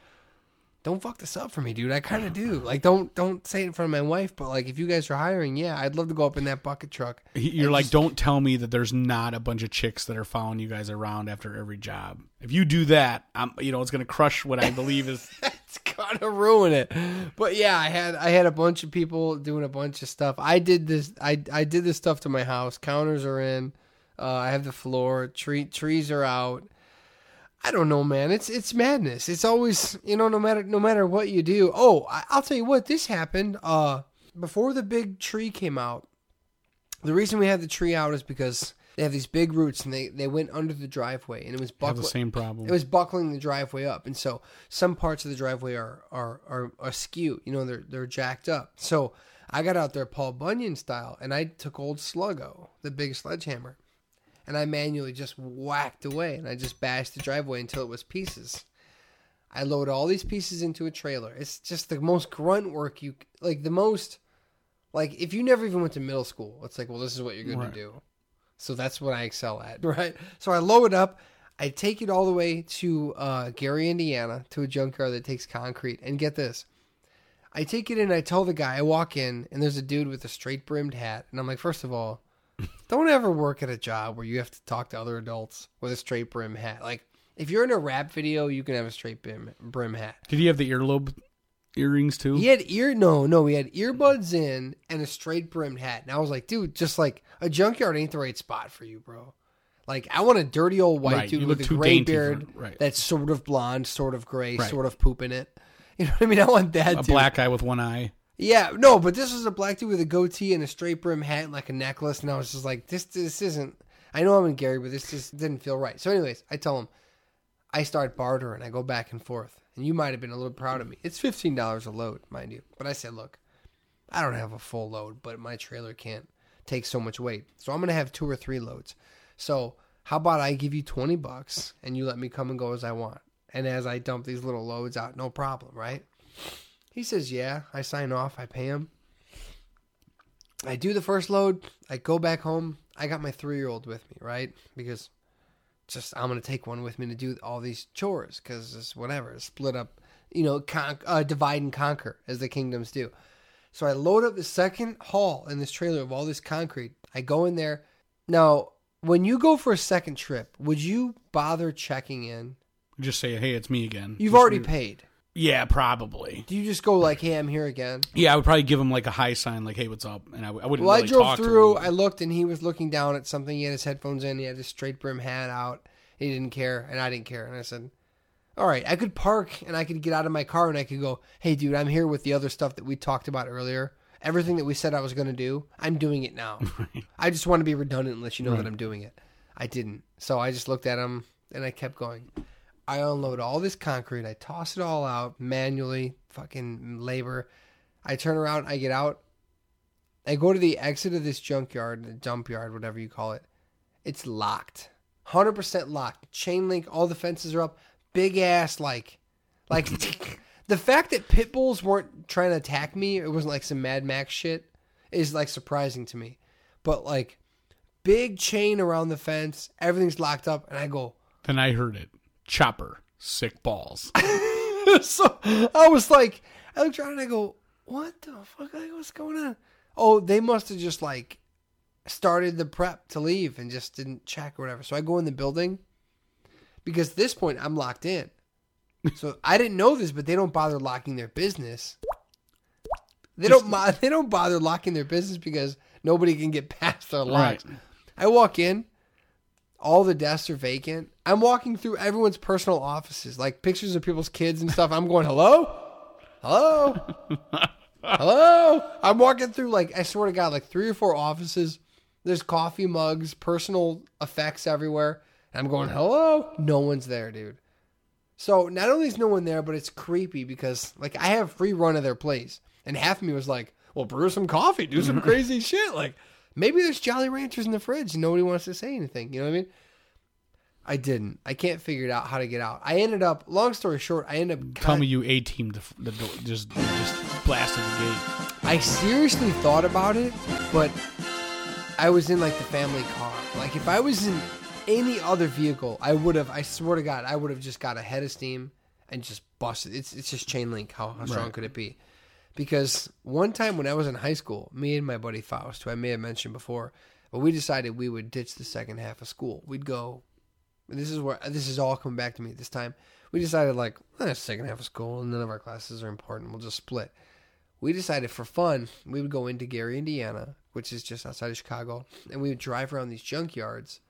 don't fuck this up for me, dude. I kind of do. Like, don't don't say it in front of my wife, but like, if you guys are hiring, yeah, I'd love to go up in that bucket truck. You're like, just... don't tell me that there's not a bunch of chicks that are following you guys around after every job. If you do that, I'm, you know, it's gonna crush what I believe is. It's gonna ruin it. But yeah, I had I had a bunch of people doing a bunch of stuff. I did this. I I did this stuff to my house. Counters are in. Uh, I have the floor. Tree trees are out. I don't know, man. It's it's madness. It's always, you know, no matter no matter what you do. Oh, I, I'll tell you what. This happened uh, before the big tree came out. The reason we had the tree out is because they have these big roots, and they, they went under the driveway, and it was buckling. Have the same problem. It was buckling the driveway up, and so some parts of the driveway are are are askew. You know, they're they're jacked up. So I got out there Paul Bunyan style, and I took old Sluggo, the big sledgehammer. And I manually just whacked away, and I just bashed the driveway until it was pieces. I load all these pieces into a trailer. It's just the most grunt work you like. The most like if you never even went to middle school, it's like, well, this is what you're going right. to do. So that's what I excel at, right? So I load it up. I take it all the way to uh, Gary, Indiana, to a junkyard that takes concrete. And get this, I take it in. I tell the guy. I walk in, and there's a dude with a straight brimmed hat, and I'm like, first of all. Don't ever work at a job where you have to talk to other adults with a straight brim hat. Like, if you're in a rap video, you can have a straight brim, brim hat. Did he have the earlobe earrings too? He had ear... No, no. He had earbuds in and a straight brim hat. And I was like, dude, just like, a junkyard ain't the right spot for you, bro. Like, I want a dirty old white right. dude you with a gray beard for, right. that's sort of blonde, sort of gray, right. sort of poop in it. You know what I mean? I want that A dude. Black guy with one eye. Yeah, no, but this was a black dude with a goatee and a straight brim hat and like a necklace, and I was just like, this this isn't, I know I'm in Gary, but this just didn't feel right. So anyways, I tell him, I start bartering, I go back and forth, and you might have been a little proud of me. It's fifteen dollars a load, mind you, but I said, look, I don't have a full load, but my trailer can't take so much weight, so I'm going to have two or three loads. So how about I give you twenty bucks, and you let me come and go as I want, and as I dump these little loads out, no problem, right? He says, yeah, I sign off. I pay him. I do the first load. I go back home. I got my three-year-old with me, right? Because just I'm going to take one with me to do all these chores because it's whatever. It's split up, you know, con- uh, divide and conquer as the kingdoms do. So I load up the second haul in this trailer of all this concrete. I go in there. Now, when you go for a second trip, would you bother checking in? Just say, hey, it's me again. You've just already me. paid. Yeah, probably. Do you just go like, hey, I'm here again? Yeah, I would probably give him like a hi sign, like, hey, what's up? And I, I wouldn't well, really talk Well, I drove through, I looked, and he was looking down at something. He had his headphones in. He had his straight brim hat out. He didn't care, and I didn't care. And I said, all right, I could park, and I could get out of my car, and I could go, hey, dude, I'm here with the other stuff that we talked about earlier. Everything that we said I was going to do, I'm doing it now. Right. I just want to be redundant and let you know right. that I'm doing it. I didn't. So I just looked at him, and I kept going. I unload all this concrete. I toss it all out manually, fucking labor. I turn around. I get out. I go to the exit of this junkyard, the dump yard, whatever you call it. It's locked. one hundred percent locked. Chain link. All the fences are up. Big ass, like, like the fact that pit bulls weren't trying to attack me, it wasn't like some Mad Max shit, is like surprising to me. But like, big chain around the fence. Everything's locked up. And I go. Then I heard it. Chopper. Sick balls. So I was like, I looked around and I go, what the fuck? Like, what's going on? Oh, they must have just like started the prep to leave and just didn't check or whatever. So I go in the building because at this point I'm locked in. So I didn't know this, but they don't bother locking their business. They just, don't They don't bother locking their business because nobody can get past their locks. Right. I walk in. All the desks are vacant. I'm walking through everyone's personal offices, like pictures of people's kids and stuff. I'm going, hello? Hello? Hello? I'm walking through, like, I swear to God, like three or four offices. There's coffee mugs, personal effects everywhere. And I'm going, hello? No one's there, dude. So not only is no one there, but it's creepy because, like, I have free run of their place. And half of me was like, well, brew some coffee, do some crazy shit. Like, maybe there's Jolly Ranchers in the fridge and nobody wants to say anything. You know what I mean? I didn't. I can't figure out how to get out. I ended up, long story short, I ended up... Tell me you A-teamed the door, just, just blasted the gate. I seriously thought about it, but I was in like the family car. Like if I was in any other vehicle, I would have, I swear to God, I would have just got a head of steam and just busted. It's it's just chain link. How, how strong right. could it be? Because one time when I was in high school, me and my buddy Faust, who I may have mentioned before, but we decided we would ditch the second half of school. We'd go, and this is where this is all coming back to me this time. We decided like, eh, second half of school, and none of our classes are important. We'll just split. We decided for fun, we would go into Gary, Indiana, which is just outside of Chicago, and we would drive around these junkyards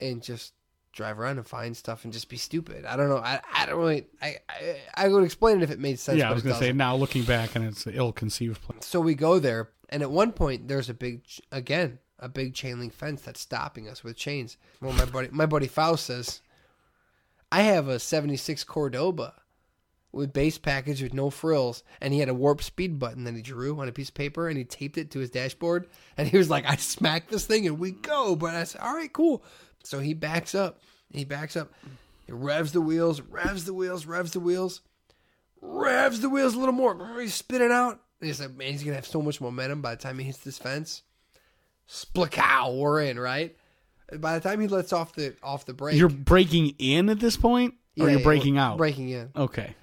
and just drive around and find stuff and just be stupid. I don't know. I, I don't really... I, I I would explain it if it made sense. Yeah, I was going to say, now looking back, and it's an ill-conceived plan. So we go there, and at one point, there's a big, again, a big chain link fence that's stopping us with chains. Well, my buddy my buddy Faust says, I have a seventy-six Cordoba with base package with no frills, and he had a warp speed button that he drew on a piece of paper, and he taped it to his dashboard, and he was like, I smacked this thing, and we go. But I said, all right, cool. So he backs up. He backs up. He revs the wheels, revs the wheels, revs the wheels, revs the wheels a little more. He's spinning out. And he's like, man, he's going to have so much momentum by the time he hits this fence. Splacow, we're in, right? By the time he lets off the off the brake. You're breaking in at this point? Or yeah, you're yeah, breaking out? Breaking in. Okay.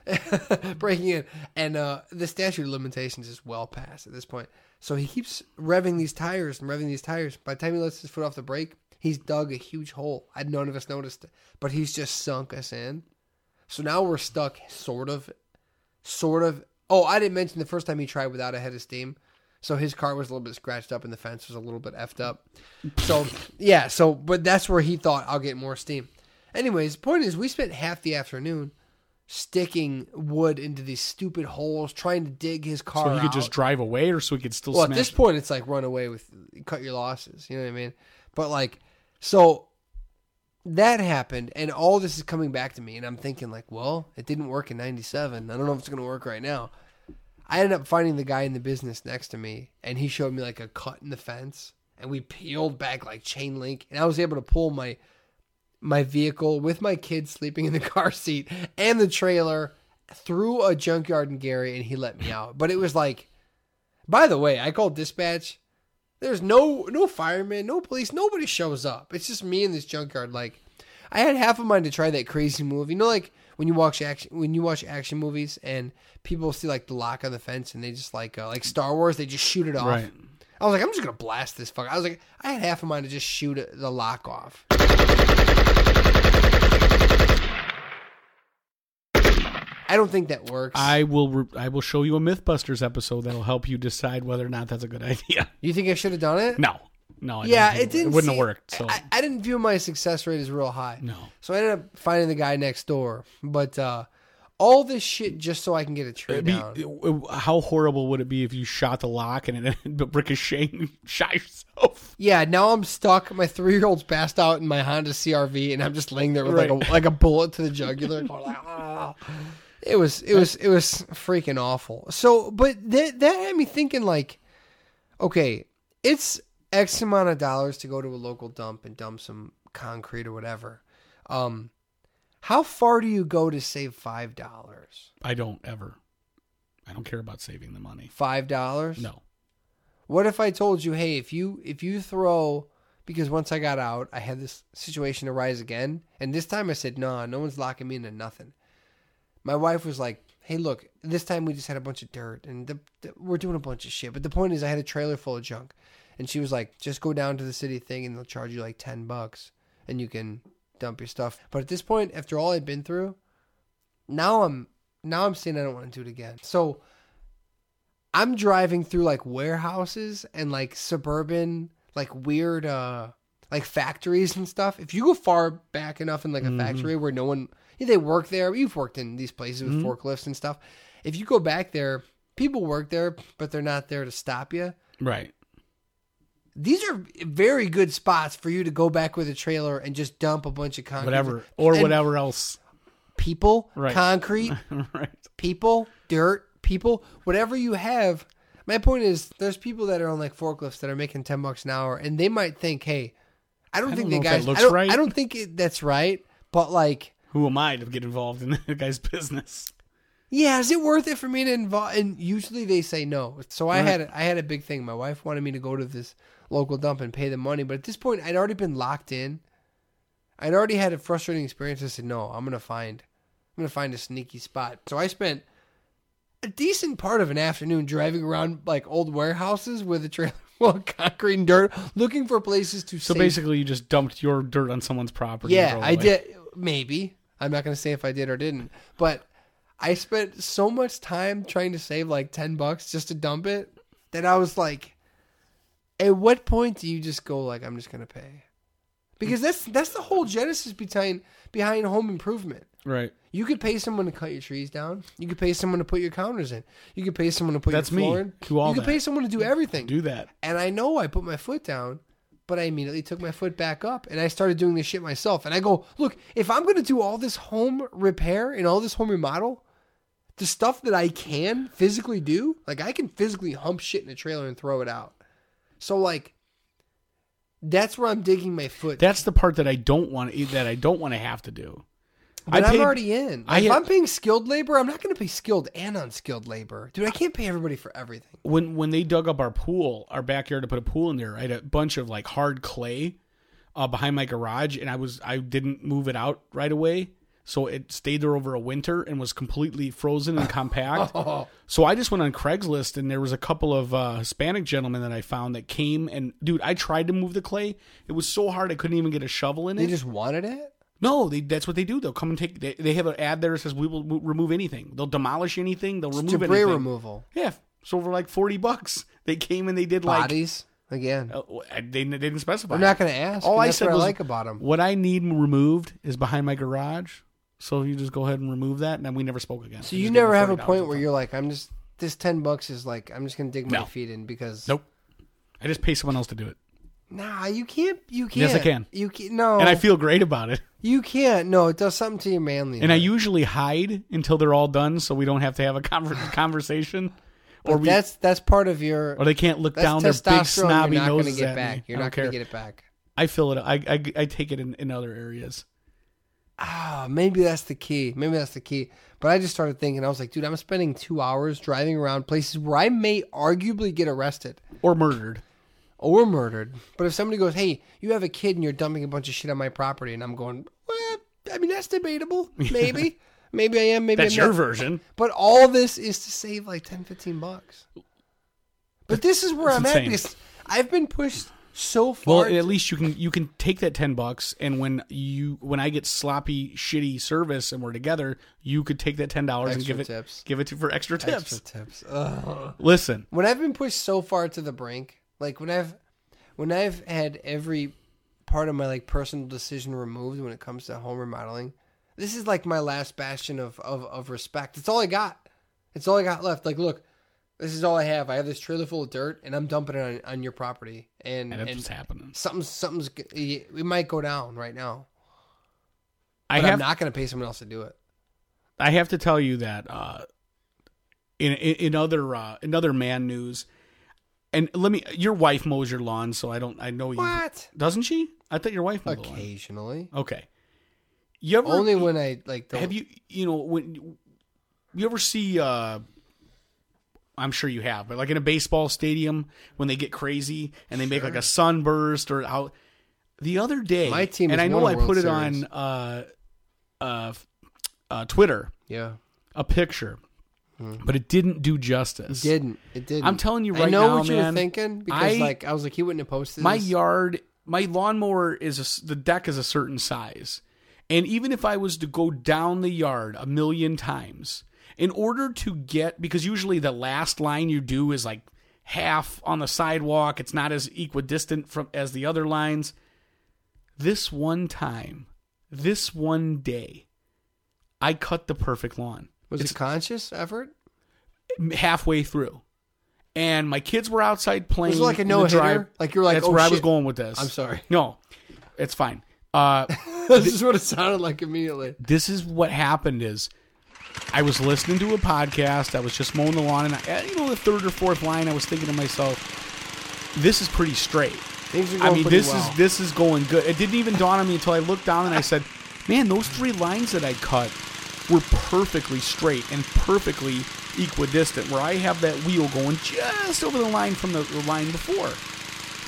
breaking in. And uh, the statute of limitations is well past at this point. So he keeps revving these tires and revving these tires. By the time he lets his foot off the brake, he's dug a huge hole. None of us noticed it, but he's just sunk us in. So now we're stuck, sort of, sort of. Oh, I didn't mention the first time he tried without a head of steam. So his car was a little bit scratched up and the fence was a little bit effed up. So, yeah, so, but that's where he thought, I'll get more steam. Anyways, point is, we spent half the afternoon sticking wood into these stupid holes, trying to dig his car out. So he could just drive away, or so he could still smash it? Well, at this point, it's like run away with, cut your losses. You know what I mean? But like, so that happened, and all this is coming back to me, and I'm thinking like, well, it didn't work in ninety-seven. I don't know if it's going to work right now. I ended up finding the guy in the business next to me, and he showed me like a cut in the fence, and we peeled back like chain link, and I was able to pull my my vehicle with my kids sleeping in the car seat and the trailer through a junkyard in Gary, and he let me out. But it was like, by the way, I called dispatch. There's no no fireman, no police, nobody shows up. It's just me in this junkyard. Like, I had half a mind to try that crazy move. You know, like when you watch action when you watch action movies and people see like the lock on the fence and they just like uh, like Star Wars, they just shoot it off. Right. I was like, I'm just gonna blast this fucker. I was like, I had half a mind to just shoot the lock off. I don't think that works. I will re- I will show you a MythBusters episode that'll help you decide whether or not that's a good idea. You think I should have done it? No. No. I yeah, it didn't. It wouldn't see, have worked. So I, I didn't view my success rate as real high. No. So I ended up finding the guy next door. But uh, All this shit just so I can get a tear down. How horrible would it be if you shot the lock and it ended up ricocheting and shot yourself? Yeah, now I'm stuck. My three-year-old's passed out in my Honda C R V, and I'm just laying there with right. like a like a bullet to the jugular. It was it was it was freaking awful. So, but that that had me thinking, like, okay, it's X amount of dollars to go to a local dump and dump some concrete or whatever. Um. How far do you go to save five dollars? I don't ever. I don't care about saving the money. five dollars? No. What if I told you, hey, if you if you throw, because once I got out, I had this situation arise again, and this time I said, no, nah, no one's locking me into nothing. My wife was like, hey, look, this time we just had a bunch of dirt, and the, the, we're doing a bunch of shit, but the point is I had a trailer full of junk, and she was like, just go down to the city thing, and they'll charge you like ten bucks, and you can dump your stuff. But at this point, after all I've been through, now I'm now I'm saying I don't want to do it again. So I'm driving through like warehouses and like suburban, like weird, uh, like factories and stuff. If you go far back enough in like a mm-hmm. factory where no one, yeah, they work there. You've worked in these places with mm-hmm. forklifts and stuff. If you go back there, people work there, but they're not there to stop you. Right. These are very good spots for you to go back with a trailer and just dump a bunch of concrete. Whatever. Or and whatever else. People, right. concrete, right. people, dirt, people, whatever you have. My point is there's people that are on like forklifts that are making ten bucks an hour, and they might think, hey, I don't, I don't think the guys, I don't, right. I don't think it, that's right. But like, who am I to get involved in the guy's business? Yeah, is it worth it for me to involve? And usually they say no. So I right. had a, I had a big thing. My wife wanted me to go to this local dump and pay the money, but at this point, I'd already been locked in. I'd already had a frustrating experience. I said, "No, I'm gonna find, I'm gonna find a sneaky spot." So I spent a decent part of an afternoon driving around like old warehouses with a trailer full of concrete and dirt, looking for places to. So save. Basically, you just dumped your dirt on someone's property. Yeah, I did. Maybe I'm not gonna say if I did or didn't, but. I spent so much time trying to save like ten bucks just to dump it that I was like, at what point do you just go like, I'm just going to pay? Because that's that's the whole genesis behind behind home improvement. Right. You could pay someone to cut your trees down. You could pay someone to put your counters in. You could pay someone to put that's your floor me. In. Do all you could that. Pay someone to do everything. Do that. And I know I put my foot down, but I immediately took my foot back up and I started doing this shit myself. And I go, look, if I'm going to do all this home repair and all this home remodel, the stuff that I can physically do, like I can physically hump shit in a trailer and throw it out. So like, that's where I'm digging my foot. That's the part that I don't want to, that I don't want to have to do. But I I'm paid, already in. I if had, I'm paying skilled labor, I'm not going to pay skilled and unskilled labor. Dude, I can't pay everybody for everything. When when they dug up our pool, our backyard to put a pool in there, I had a bunch of like hard clay uh, behind my garage, and I was I didn't move it out right away. So it stayed there over a winter and was completely frozen and compact. Oh. So I just went on Craigslist, and there was a couple of uh, Hispanic gentlemen that I found that came and, dude, I tried to move the clay. It was so hard I couldn't even get a shovel in it. They just wanted it? No, they, that's what they do. They'll come and take, they, they have an ad there that says, we will w- remove anything. They'll demolish anything. They'll it's remove debris anything. Debris removal. Yeah. So for like forty bucks, they came and they did like. Bodies. Again, uh, they, they didn't specify. I'm not going to ask. All I said what was, I like about them. What I need removed is behind my garage. So you just go ahead and remove that, and then we never spoke again. So you never have a point where you're like, I'm just, this ten bucks is like, I'm just going to dig my no. feet in because. Nope. I just pay someone else to do it. Nah, you can't. You can't. Yes, I can. You can't. No. And I feel great about it. You can't. No, it does something to your manliness. And I usually hide until they're all done so we don't have to have a conver- conversation. But or we, that's that's part of your. Or they can't look down their big snobby noses at me. You're not going to get it back. I feel it. I I, I take it in, in other areas. Ah, maybe that's the key. Maybe that's the key. But I just started thinking. I was like, dude, I'm spending two hours driving around places where I may arguably get arrested or murdered, or murdered. But if somebody goes, hey, you have a kid and you're dumping a bunch of shit on my property, and I'm going, well, I mean, that's debatable, maybe. Maybe I am, maybe That's I'm your not. version. But all this is to save like ten, fifteen bucks. But this is where That's I'm insane. At. Because I've been pushed so far. Well, at least you can you can take that ten bucks, and when you when I get sloppy, shitty service and we're together, you could take that ten dollars extra and give tips. it give it to for extra tips. Extra tips. Ugh. Listen. When I've been pushed so far to the brink, like when I've when I've had every part of my like personal decision removed when it comes to home remodeling, This is like my last bastion of, of, of respect. It's all I got. It's all I got left. Like, look, this is all I have. I have this trailer full of dirt, and I'm dumping it on, on your property. And, and it's and happening. Something's, something's, it might go down right now. But I have, I'm not going to pay someone else to do it. I have to tell you that uh, in, in, in other uh, in other man news, and let me, your wife mows your lawn, so I don't, I know you. What? Doesn't she? I thought your wife mowed the lawn. Occasionally. Okay. You ever, Only when I, like, don't. Have you, you know, when you ever see, uh, I'm sure you have, but like in a baseball stadium when they get crazy and they sure. make like a sunburst or out. The other day, my team and I know I put it on uh, uh, uh, Twitter, yeah, a picture, mm. but it didn't do justice. It didn't. It didn't. I'm telling you right now, I know now, what you man, were thinking because I, like, I was like, he wouldn't have posted my this. Yard, my lawnmower is, a, the deck is a certain size. And even if I was to go down the yard a million times, in order to get, because usually the last line you do is like half on the sidewalk. It's not as equidistant from as the other lines. This one time, this one day, I cut the perfect lawn. Was it's, it conscious effort? Halfway through. And my kids were outside playing. Was it like a no-hitter? Like you were like, That's oh, where shit. I was going with this. I'm sorry. No, it's fine. Uh, this th- is what it sounded like immediately. This is what happened is I was listening to a podcast. I was just mowing the lawn. And I, you know, the third or fourth line, I was thinking to myself, this is pretty straight. Things are going I mean, this well. is this is going good. It didn't even dawn on me until I looked down and I said, man, those three lines that I cut were perfectly straight and perfectly equidistant, where I have that wheel going just over the line from the, the line before.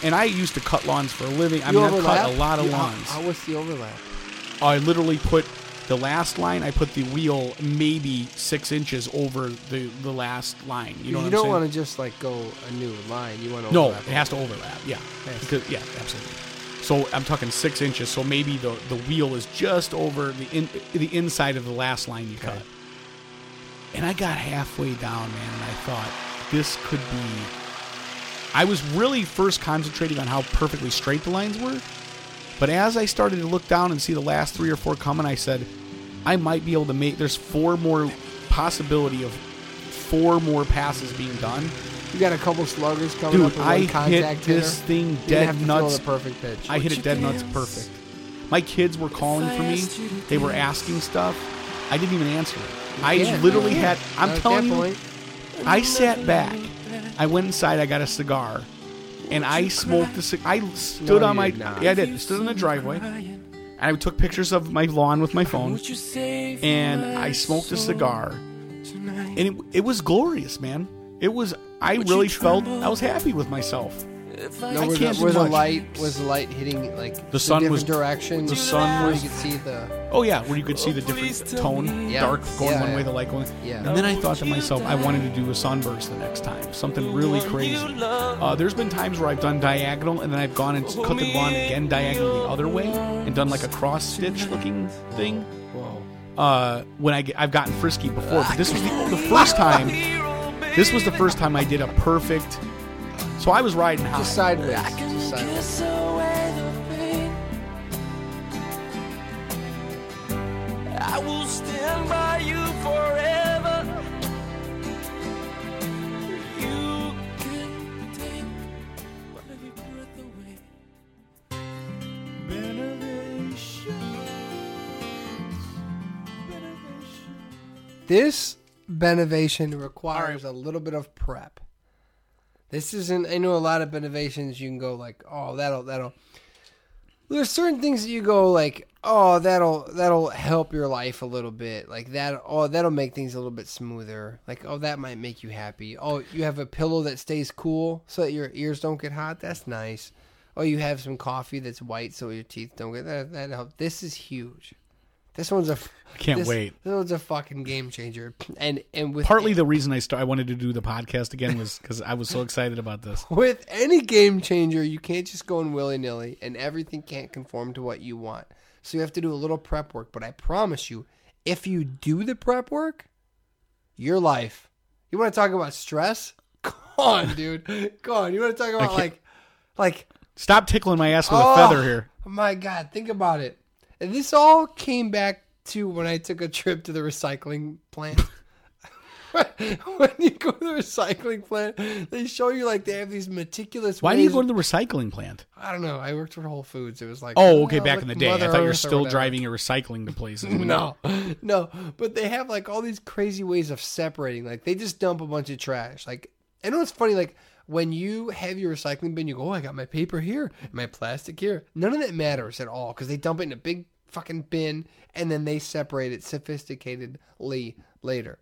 And I used to cut lawns for a living. I you mean, overlap? I cut a lot of you, lawns. How, how was the overlap? I literally put the last line, I put the wheel maybe six inches over the, the last line. You know you what I'm don't want to just like go a new line. You want to overlap. No, it has to overlap. Yeah. Because, yeah, absolutely. So I'm talking six inches. So maybe the, the wheel is just over the in, the inside of the last line you cut. Okay. And I got halfway down, man, and I thought this could be... I was really first concentrating on how perfectly straight the lines were, but as I started to look down and see the last three or four coming, I said, I might be able to make, there's four more possibility of four more passes being done. You got a couple sluggers coming Dude, up with I one contact hit this hitter. thing dead nuts. Perfect pitch. I Would hit it dead dance? nuts perfect. My kids were calling for me. They were asking stuff. I didn't even answer it. You I can. literally yeah. had, I'm Not telling you, point. I sat back. I went inside, I got a cigar, and I smoked the cigar. I stood no, on my... Not. Yeah, I did. I stood in the driveway, and I took pictures of my lawn with my phone, and I smoked a cigar, and it, it was glorious, man. It was... I really felt... I was happy with myself. No, was, the, was, the light, was the light hitting, like, the, the sun different was, directions? The sun was... Where you could see the... Oh, yeah, where you could see the different tone. Yeah. Dark going yeah, one yeah. way, the light going... Yeah. And then I thought to myself, I wanted to do a sunburst the next time. Something really crazy. Uh, there's been times where I've done diagonal, and then I've gone and cut the lawn again diagonal the other way, and done, like, a cross-stitch-looking thing. Whoa. Uh, when I get, I've gotten frisky before, but this was the, the first time... This was the first time I did a perfect... So I was riding high. Just sideways. Just sideways. I will stand by you forever. You can take my breath away. Benovation. This Benovation requires right. a little bit of prep. This isn't, I know a lot of Benovations you can go like, oh, that'll, that'll, there's certain things that you go like, oh, that'll, that'll help your life a little bit. Like that, oh, that'll make things a little bit smoother. Like, oh, that might make you happy. Oh, you have a pillow that stays cool so that your ears don't get hot. That's nice. Oh, you have some coffee that's white so your teeth don't get, that, that helps. This is huge. This one's a I can't this, wait. This one's a fucking game changer. And and with partly it, the reason I st- I wanted to do the podcast again was because I was so excited about this. With any game changer, you can't just go in willy nilly, and everything can't conform to what you want. So you have to do a little prep work. But I promise you, if you do the prep work, your life. You want to talk about stress? Go on, dude. Go on. You want to talk about like, like. Stop tickling my ass with oh, a feather here. My God, think about it. And this all came back to when I took a trip to the recycling plant. When you go to the recycling plant, they show you like they have these meticulous. Why ways. do you go to the recycling plant? I don't know. I worked for Whole Foods. It was like oh, okay, oh, back like in the day. Mother I thought you were still driving your recycling to places. No, no, but they have like all these crazy ways of separating. Like they just dump a bunch of trash. Like I know it's funny. Like when you have your recycling bin, you go, "Oh, I got my paper here, my plastic here." None of that matters at all because they dump it in a big fucking bin and then they separate it sophisticatedly later.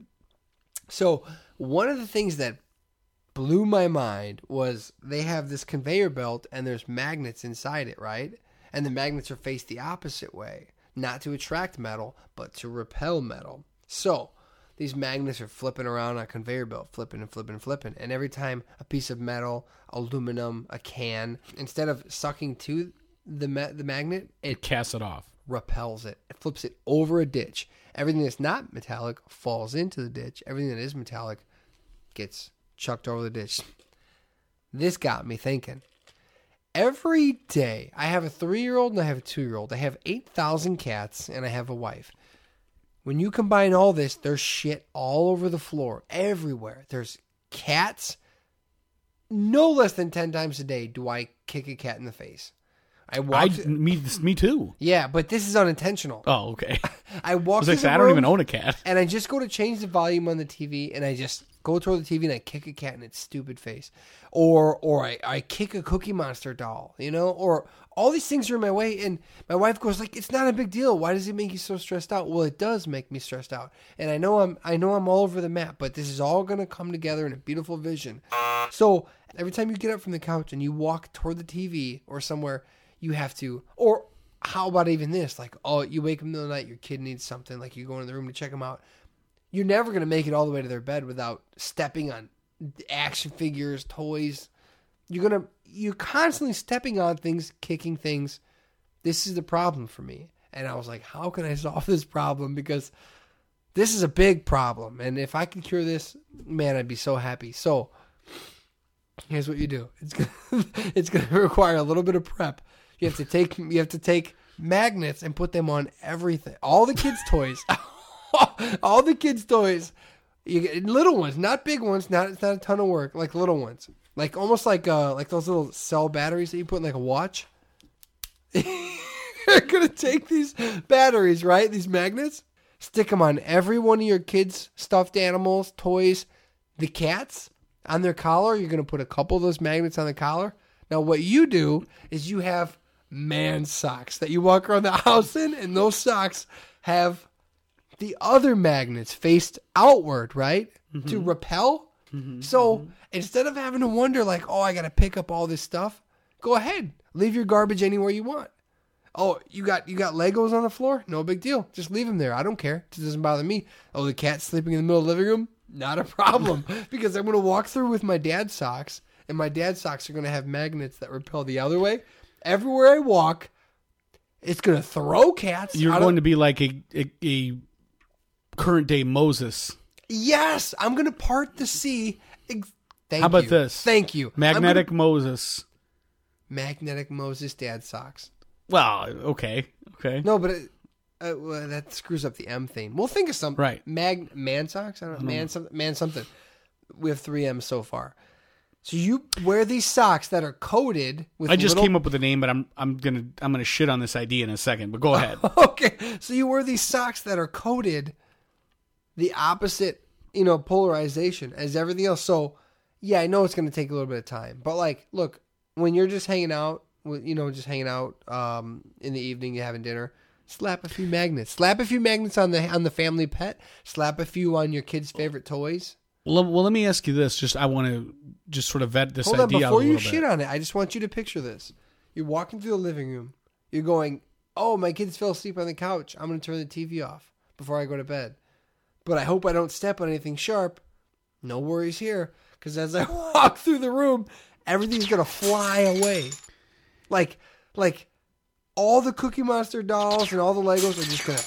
So one of the things that blew my mind was they have this conveyor belt and there's magnets inside it, right? And the magnets are faced the opposite way, not to attract metal, but to repel metal. So these magnets are flipping around on a conveyor belt, flipping and flipping and flipping. And every time a piece of metal, aluminum, a can, instead of sucking to the ma- the magnet, it casts it off. Repels it. It flips it over a ditch. Everything that's not metallic falls into the ditch. Everything that is metallic gets chucked over the ditch. This got me thinking. Every day, I have a three-year-old and I have a two-year-old. I have eight thousand cats and I have a wife. When you combine all this, there's shit all over the floor, everywhere. There's cats. No less than ten times a day do I kick a cat in the face. I walked. I, me, me too. Yeah, but this is unintentional. Oh, okay. I walked. I, like, I don't even own a cat, and I just go to change the volume on the T V, and I just go toward the T V and I kick a cat in its stupid face, or or I, I kick a Cookie Monster doll, you know, or all these things are in my way, and my wife goes like, "It's not a big deal. Why does it make you so stressed out?" Well, it does make me stressed out, and I know I'm I know I'm all over the map, but this is all gonna come together in a beautiful vision. So every time you get up from the couch and you walk toward the T V or somewhere. You have to, or how about even this? Like, oh, you wake up in the middle of the night, your kid needs something, like you go in the room to check them out. You're never going to make it all the way to their bed without stepping on action figures, toys. You're going to, you're constantly stepping on things, kicking things. This is the problem for me. And I was like, how can I solve this problem? Because this is a big problem. And if I could cure this, man, I'd be so happy. So here's what you do. It's gonna, it's going to require a little bit of prep. You have to take you have to take magnets and put them on everything. All the kids' toys. All the kids' toys. You get little ones, not big ones, not it's not a ton of work, like little ones. Like almost like uh like those little cell batteries that you put in like a watch. You're going to take these batteries, right? These magnets, stick them on every one of your kids' stuffed animals, toys, the cats, on their collar. You're going to put a couple of those magnets on the collar. Now what you do is you have man socks that you walk around the house in, and those socks have the other magnets faced outward, right? Mm-hmm. To repel. Mm-hmm. So instead of having to wonder like, oh, I got to pick up all this stuff, go ahead. Leave your garbage anywhere you want. Oh, you got you got Legos on the floor? No big deal. Just leave them there. I don't care. It doesn't bother me. Oh, the cat's sleeping in the middle of the living room? Not a problem because I'm going to walk through with my dad's socks, and my dad's socks are going to have magnets that repel the other way. Everywhere I walk, it's going to throw cats. You're going of... to be like a, a, a current day Moses. Yes, I'm going to part the sea. Thank How you. about this? Thank you. Magnetic gonna... Moses. Magnetic Moses dad socks. Well, okay. Okay. No, but it, uh, well, that screws up the M thing. We'll think of something. Right. Mag, man socks? I don't know. Man, mm. some, man something. We have three M's so far. So you wear these socks that are coated with. I just little... came up with a name, but I'm I'm gonna I'm gonna shit on this idea in a second. But go ahead. Okay, so you wear these socks that are coated the opposite, you know, polarization as everything else. So yeah, I know it's gonna take a little bit of time, but like, look, when you're just hanging out, you know, just hanging out um, in the evening, you're having dinner. Slap a few magnets. Slap a few magnets on the on the family pet. Slap a few on your kids' favorite toys. Well, well, let me ask you this. Just I want to just sort of vet this Hold idea on, out a little bit. Hold on, before you shit on it, I just want you to picture this. You're walking through the living room. You're going, oh, my kids fell asleep on the couch. I'm going to turn the T V off before I go to bed. But I hope I don't step on anything sharp. No worries here. Because as I walk through the room, everything's going to fly away. Like, like all the Cookie Monster dolls and all the Legos are just going to...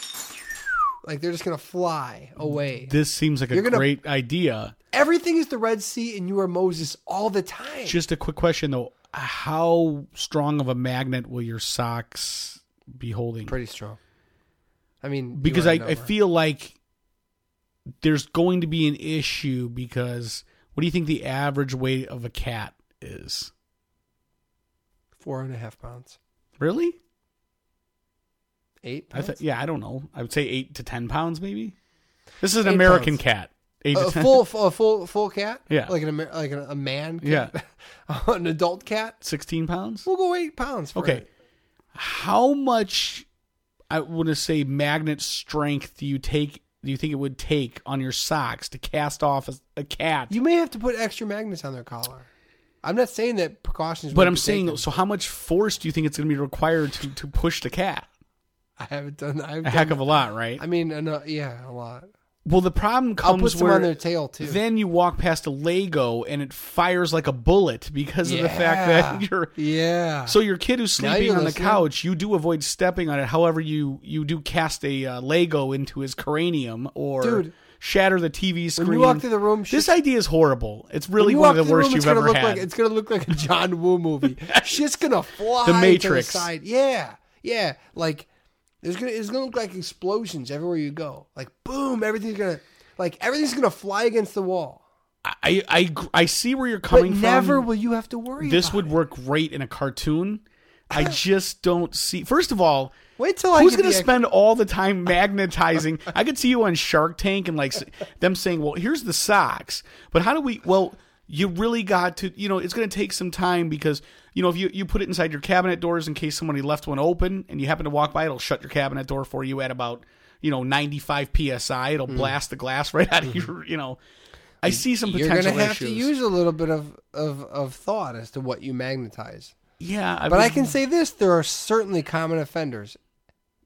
Like, they're just going to fly away. This seems like You're a gonna, great idea. Everything is the Red Sea, and you are Moses all the time. Just a quick question, though. How strong of a magnet will your socks be holding? Pretty strong. I mean, because I, I feel like there's going to be an issue because what do you think the average weight of a cat is? Four and a half pounds. Really? Eight pounds? I th- yeah, I don't know. I would say eight to ten pounds maybe. This is an eight American pounds. Cat. Eight uh, to ten. A full, a full, full cat? Yeah. Like an like an, a man cat? Yeah. An adult cat? sixteen pounds? We'll go eight pounds for okay. it. How much, I want to say, magnet strength do you take? Do you think it would take on your socks to cast off a, a cat? You may have to put extra magnets on their collar. I'm not saying that precautions. But I'm saying, taken. So how much force do you think it's going to be required to, to push the cat? I haven't done that. I've a heck done, of a lot, right? I mean, uh, yeah, a lot. Well, the problem comes I'll put where on their tail too. Then you walk past a Lego and it fires like a bullet because yeah. of the fact that you're yeah. So your kid who's sleeping on listening. The couch, you do avoid stepping on it. However, you you do cast a uh, Lego into his cranium or Dude, shatter the T V screen. When you walk through the room, shit, this idea is horrible. It's really one of the worst room, you've ever had. Like, it's gonna look like a John Woo movie. Shit's gonna fly. The Matrix. To the side. Yeah, yeah, like. It's gonna, it's gonna look like explosions everywhere you go. Like boom, everything's gonna, like everything's gonna fly against the wall. I I, I see where you're coming but from. Never will you have to worry. This about would it. Work great in a cartoon. I just don't see. First of all, wait till who's I gonna spend extra- all the time magnetizing? I could see you on Shark Tank and like them saying, "Well, here's the socks, but how do we?" Well, you really got to, you know, it's gonna take some time because. You know, if you, you put it inside your cabinet doors in case somebody left one open and you happen to walk by, it'll shut your cabinet door for you at about, you know, ninety-five P S I. It'll mm. blast the glass right out of your, you know. I see some potential issues. You're going to have to use a little bit of, of, of thought as to what you magnetize. Yeah. I but mean, I can say this. There are certainly common offenders,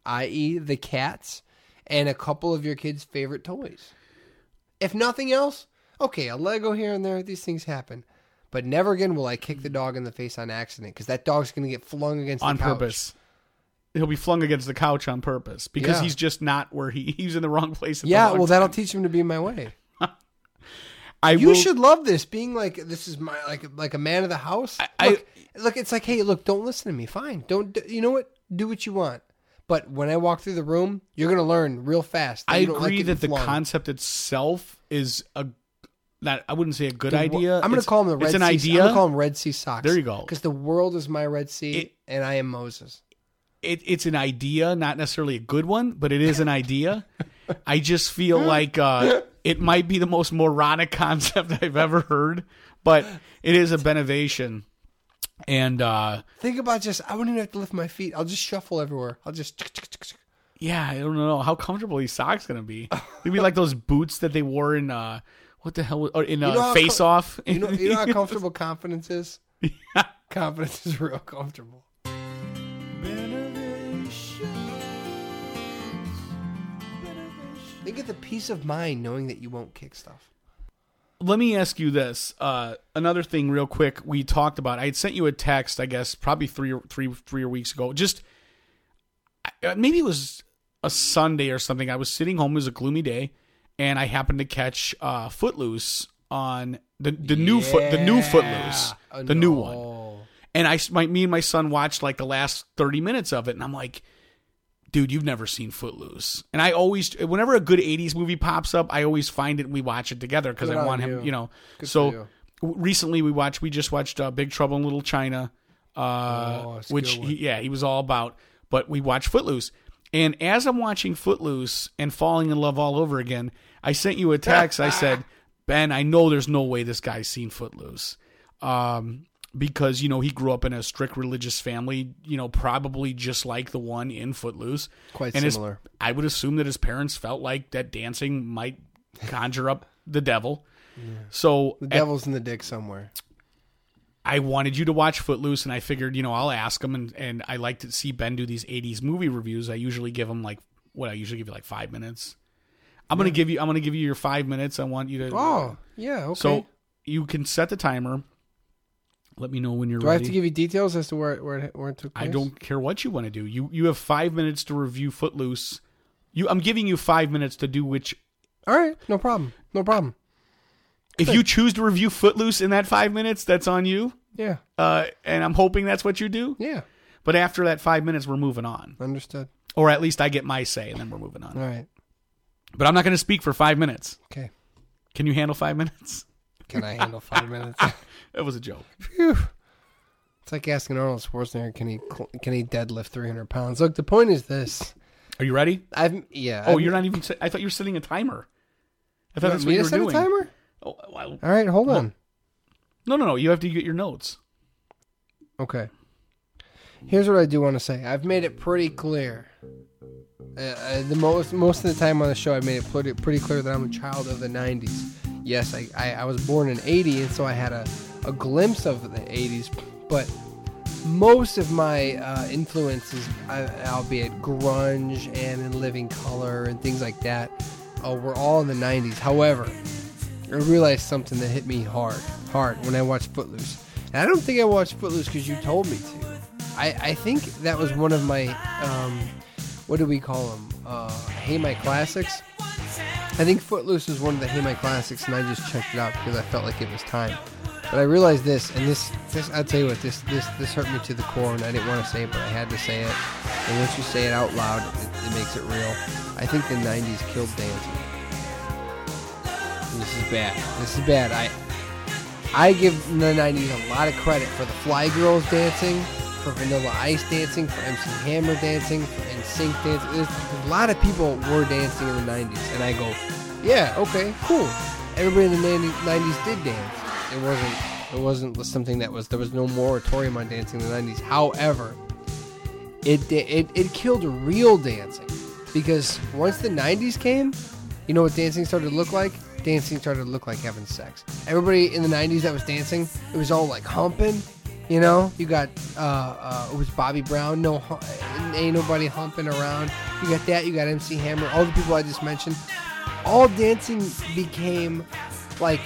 that is the cats and a couple of your kids' favorite toys. If nothing else, okay, a Lego here and there. These things happen. But never again will I kick the dog in the face on accident because that dog's going to get flung against the couch. On purpose. He'll be flung against the couch on purpose because yeah. he's just not where he... He's in the wrong place. At yeah, the well, time. That'll teach him to be my way. I you will... should love this, being like, this is my... Like like a man of the house. I, look, I, look, it's like, hey, look, don't listen to me. Fine. Don't... You know what? Do what you want. But when I walk through the room, you're going to learn real fast. I agree like that the flung. Concept itself is a... Not, I wouldn't say a good the, idea. I'm going to call him the Red it's an sea. Idea. I'm going to call him Red Sea Socks. There you go. Because the world is my Red Sea, it, and I am Moses. It, it's an idea, not necessarily a good one, but it is an idea. I just feel like uh, it might be the most moronic concept I've ever heard, but it is a benevation. And uh, think about just, I wouldn't even have to lift my feet. I'll just shuffle everywhere. I'll just. Yeah, I don't know how comfortable these socks going to be. They'd be like those boots that they wore in. Uh, What the hell? Or in a you know Face com- Off? You know, you know how comfortable confidence is? Yeah. Confidence is real comfortable. They get the peace of mind knowing that you won't kick stuff. Let me ask you this. Uh, another thing real quick we talked about. I had sent you a text, I guess, probably three or, three, three or weeks ago. Just maybe it was a Sunday or something. I was sitting home. It was a gloomy day. And I happened to catch uh, Footloose on the the yeah. new foot the new Footloose oh, the no. new one, and I my, me and my son watched like the last thirty minutes of it, and I'm like, dude, you've never seen Footloose, and I always whenever a good eighties movie pops up, I always find it and we watch it together because I want you. him, you know. Good so you. Recently we watched we just watched uh, Big Trouble in Little China, uh, oh, which he, yeah he was all about, but we watched Footloose. And as I'm watching Footloose and falling in love all over again, I sent you a text. I said, Ben, I know there's no way this guy's seen Footloose um, because, you know, he grew up in a strict religious family, you know, probably just like the one in Footloose. Quite and similar. His, I would assume that his parents felt like that dancing might conjure up the devil. Yeah. So the devil's at, in the dick somewhere. I wanted you to watch Footloose, and I figured, you know, I'll ask him, and, and I like to see Ben do these eighties movie reviews. I usually give him like what I usually give you like five minutes. I'm yeah. gonna give you. I'm gonna give you your five minutes. I want you to. Oh yeah, okay. So you can set the timer. Let me know when you're. Do ready. I have to give you details as to where it, where it, where it took place? I don't care what you want to do. You you have five minutes to review Footloose. You I'm giving you five minutes to do which. All right, no problem. No problem. If you choose to review Footloose in that five minutes, that's on you. Yeah. Uh, and I'm hoping that's what you do. Yeah. But after that five minutes, we're moving on. Understood. Or at least I get my say, and then we're moving on. All right. But I'm not going to speak for five minutes. Okay. Can you handle five minutes? Can I handle five minutes? It was a joke. Phew. It's like asking Arnold Schwarzenegger, can he can he deadlift three hundred pounds? Look, the point is this. Are you ready? I've yeah. Oh, I've, you're not even. I thought you were setting a timer. I thought that's what you were doing. A timer? Oh, well, all right, hold well, on. No, no, no. You have to get your notes. Okay. Here's what I do want to say. I've made it pretty clear. Uh, uh, the most most of the time on the show, I made it pretty, pretty clear that I'm a child of the nineties. Yes, I, I, I was born in eighty, and so I had a, a glimpse of the eighties, but most of my uh, influences, I, albeit grunge and in Living Color and things like that, uh, were all in the nineties. However, I realized something that hit me hard, hard when I watched Footloose. And I don't think I watched Footloose because you told me to. I, I think that was one of my, um, what do we call them? Uh, Hey My Classics. I think Footloose is one of the Hey My Classics, and I just checked it out because I felt like it was time. But I realized this, and this, this I'll tell you what, this, this, this hurt me to the core, and I didn't want to say it, but I had to say it. And once you say it out loud, it, it makes it real. I think the nineties killed dancing. This is bad. This is bad. I I give the nineties a lot of credit for the Fly Girls dancing, for Vanilla Ice dancing, for M C Hammer dancing, for N Sync dancing. There's a lot of people were dancing in the nineties, and I go, yeah, okay, cool. Everybody in the nineties did dance. It wasn't it wasn't something that was, there was no moratorium on dancing in the nineties. However, it it it killed real dancing, because once the nineties came, you know what dancing started to look like? Dancing started to look like having sex. Everybody in the nineties that was dancing, it was all like humping. You know, you got, uh, uh, it was Bobby Brown, no, ain't nobody humping around. You got that, you got M C Hammer, all the people I just mentioned. All dancing became like,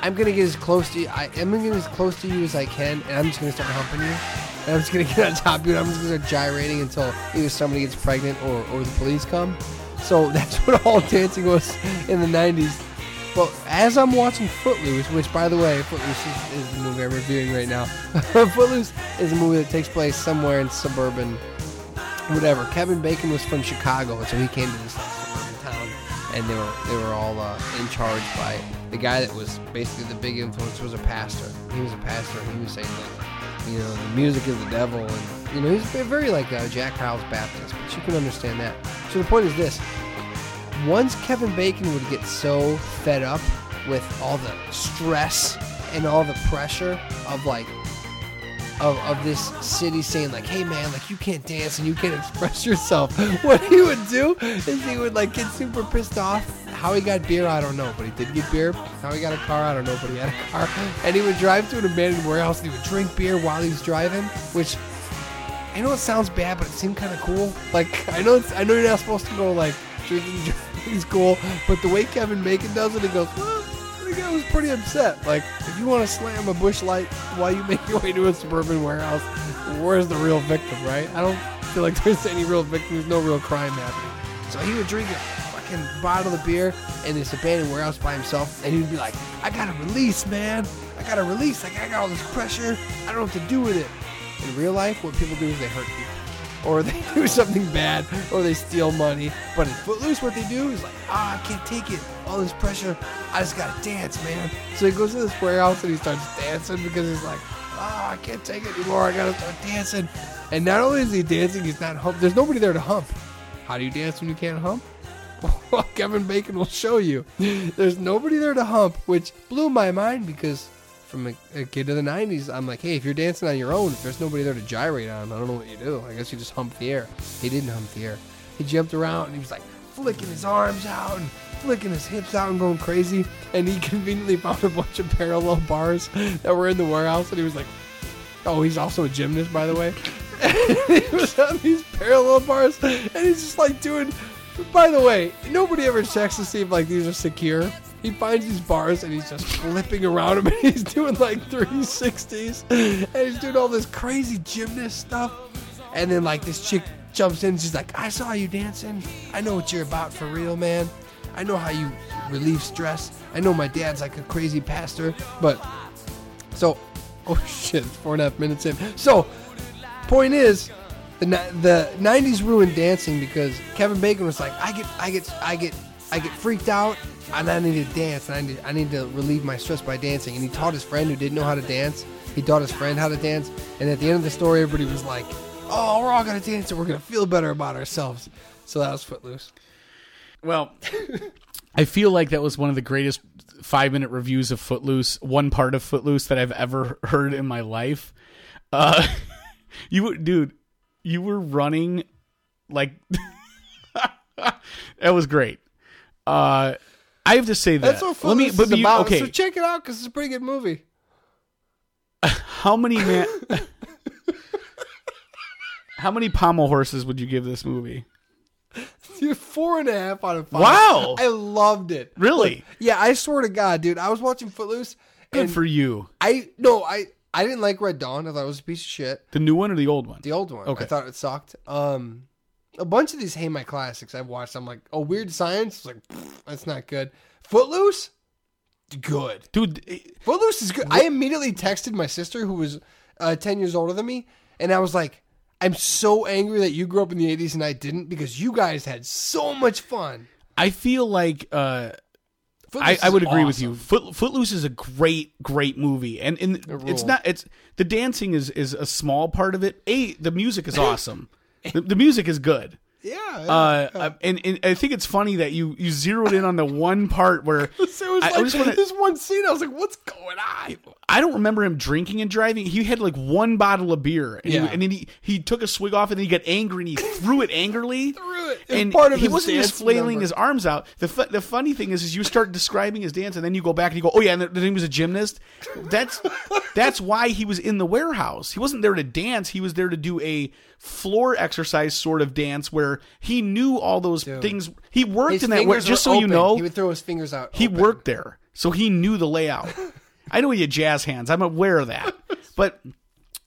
I'm going to get as close to you, I, I'm going to get as close to you as I can, and I'm just going to start humping you. And I'm just going to get on top of you, and I'm just going to start gyrating until either somebody gets pregnant or, or the police come. So that's what all dancing was in the nineties. Well, as I'm watching Footloose, which, by the way, Footloose is, is the movie I'm reviewing right now. Footloose is a movie that takes place somewhere in suburban, whatever. Kevin Bacon was from Chicago, and so he came to this suburban town, and they were they were all uh, in charge by the guy that was basically the big influence was a pastor. He was a pastor, and he was saying that, you know, the music is the devil, and you know, he's very like uh, Jack Howell's Baptist, but you can understand that. So the point is this. Once Kevin Bacon would get so fed up with all the stress and all the pressure of like of, of this city saying like, hey man, like you can't dance and you can't express yourself, what he would do is he would like get super pissed off. How he got beer, I don't know, but he did get beer. How he got a car, I don't know, but he had a car. And he would drive to an abandoned warehouse and he would drink beer while he was driving, which I know it sounds bad, but it seemed kind of cool. Like I know it's, I know you're not supposed to go like drinking is cool, but the way Kevin Bacon does it, he goes, well, the guy was pretty upset. Like, if you want to slam a bush light while you make your way to a suburban warehouse, where's the real victim, right? I don't feel like there's any real victim. There's no real crime happening. So he would drink a fucking bottle of beer in this abandoned warehouse by himself, and he would be like, I got to release, man. I got to release. Like, I got all this pressure. I don't know what to do with it. In real life, what people do is they hurt people, or they do something bad, or they steal money. But in Footloose, what they do is like, ah, I can't take it. All this pressure. I just gotta dance, man. So he goes to this warehouse and he starts dancing because he's like, ah, I can't take it anymore. I gotta start dancing. And not only is he dancing, he's not hump. There's nobody there to hump. How do you dance when you can't hump? Well, Kevin Bacon will show you. There's nobody there to hump, which blew my mind because from a, a kid of the nineties, I'm like, hey, if you're dancing on your own, if there's nobody there to gyrate on, I don't know what you do. I guess you just hump the air. He didn't hump the air. He jumped around, and he was like flicking his arms out and flicking his hips out and going crazy, and he conveniently found a bunch of parallel bars that were in the warehouse, and he was like, oh, he's also a gymnast, by the way. And he was on these parallel bars, and he's just like doing, by the way, nobody ever checks to see if like these are secure. He finds these bars, and he's just flipping around them, and he's doing, like, three sixties, and he's doing all this crazy gymnast stuff, and then, like, this chick jumps in, and she's like, I saw you dancing. I know what you're about for real, man. I know how you relieve stress. I know my dad's, like, a crazy pastor, but, so, oh, shit, four and a half minutes in. So, point is, the the nineties ruined dancing because Kevin Bacon was like, I get I get I get I get freaked out and I need to dance and I need I need to relieve my stress by dancing. And he taught his friend who didn't know how to dance. He taught his friend how to dance. And at the end of the story, everybody was like, "Oh, we're all gonna dance and we're gonna feel better about ourselves." So that was Footloose. Well, I feel like that was one of the greatest five-minute reviews of Footloose, one part of Footloose that I've ever heard in my life. Uh, you, dude, you were running like that was great. Uh, I have to say that. That's what Footloose Let me, is about. You, okay. So check it out because it's a pretty good movie. How many man? How many pommel horses would you give this movie? Dude, four and a half out of five. Wow. I loved it. Really? Like, yeah, I swear to God, dude. I was watching Footloose. Good and for you. I no, I, I didn't like Red Dawn. I thought it was a piece of shit. The new one or the old one? The old one. Okay. I thought it sucked. Um, a bunch of these Hayman classics I've watched. I'm like, oh, Weird Science? It's like, that's not good. Footloose? Good. Dude. It, Footloose is good. What? I immediately texted my sister who was uh, ten years older than me. And I was like, I'm so angry that you grew up in the eighties and I didn't because you guys had so much fun. I feel like uh, I, I would agree awesome. with you. Foot, Footloose is a great, great movie, and, and it it's not. It's the dancing is, is a small part of it. A the music is awesome. the, the music is good. Yeah. Uh, yeah. And, and I think it's funny that you, you zeroed in on the one part where so it was I, like, I just wanna, this one scene. I was like, what's going on? I don't remember him drinking and driving. He had like one bottle of beer and, yeah. he, and then he, he took a swig off and then he got angry and he threw it angrily. threw it. And part of he wasn't just flailing number. his arms out. The fu- the funny thing is, is you start describing his dance and then you go back and you go, oh yeah, and then he was a gymnast. That's, that's why he was in the warehouse. He wasn't there to dance. He was there to do a floor exercise sort of dance where he knew all those Dude. things. He worked his in that way. Just so open. you know, he would throw his fingers out. He open. worked there, so he knew the layout. I know you jazz hands. I'm aware of that. But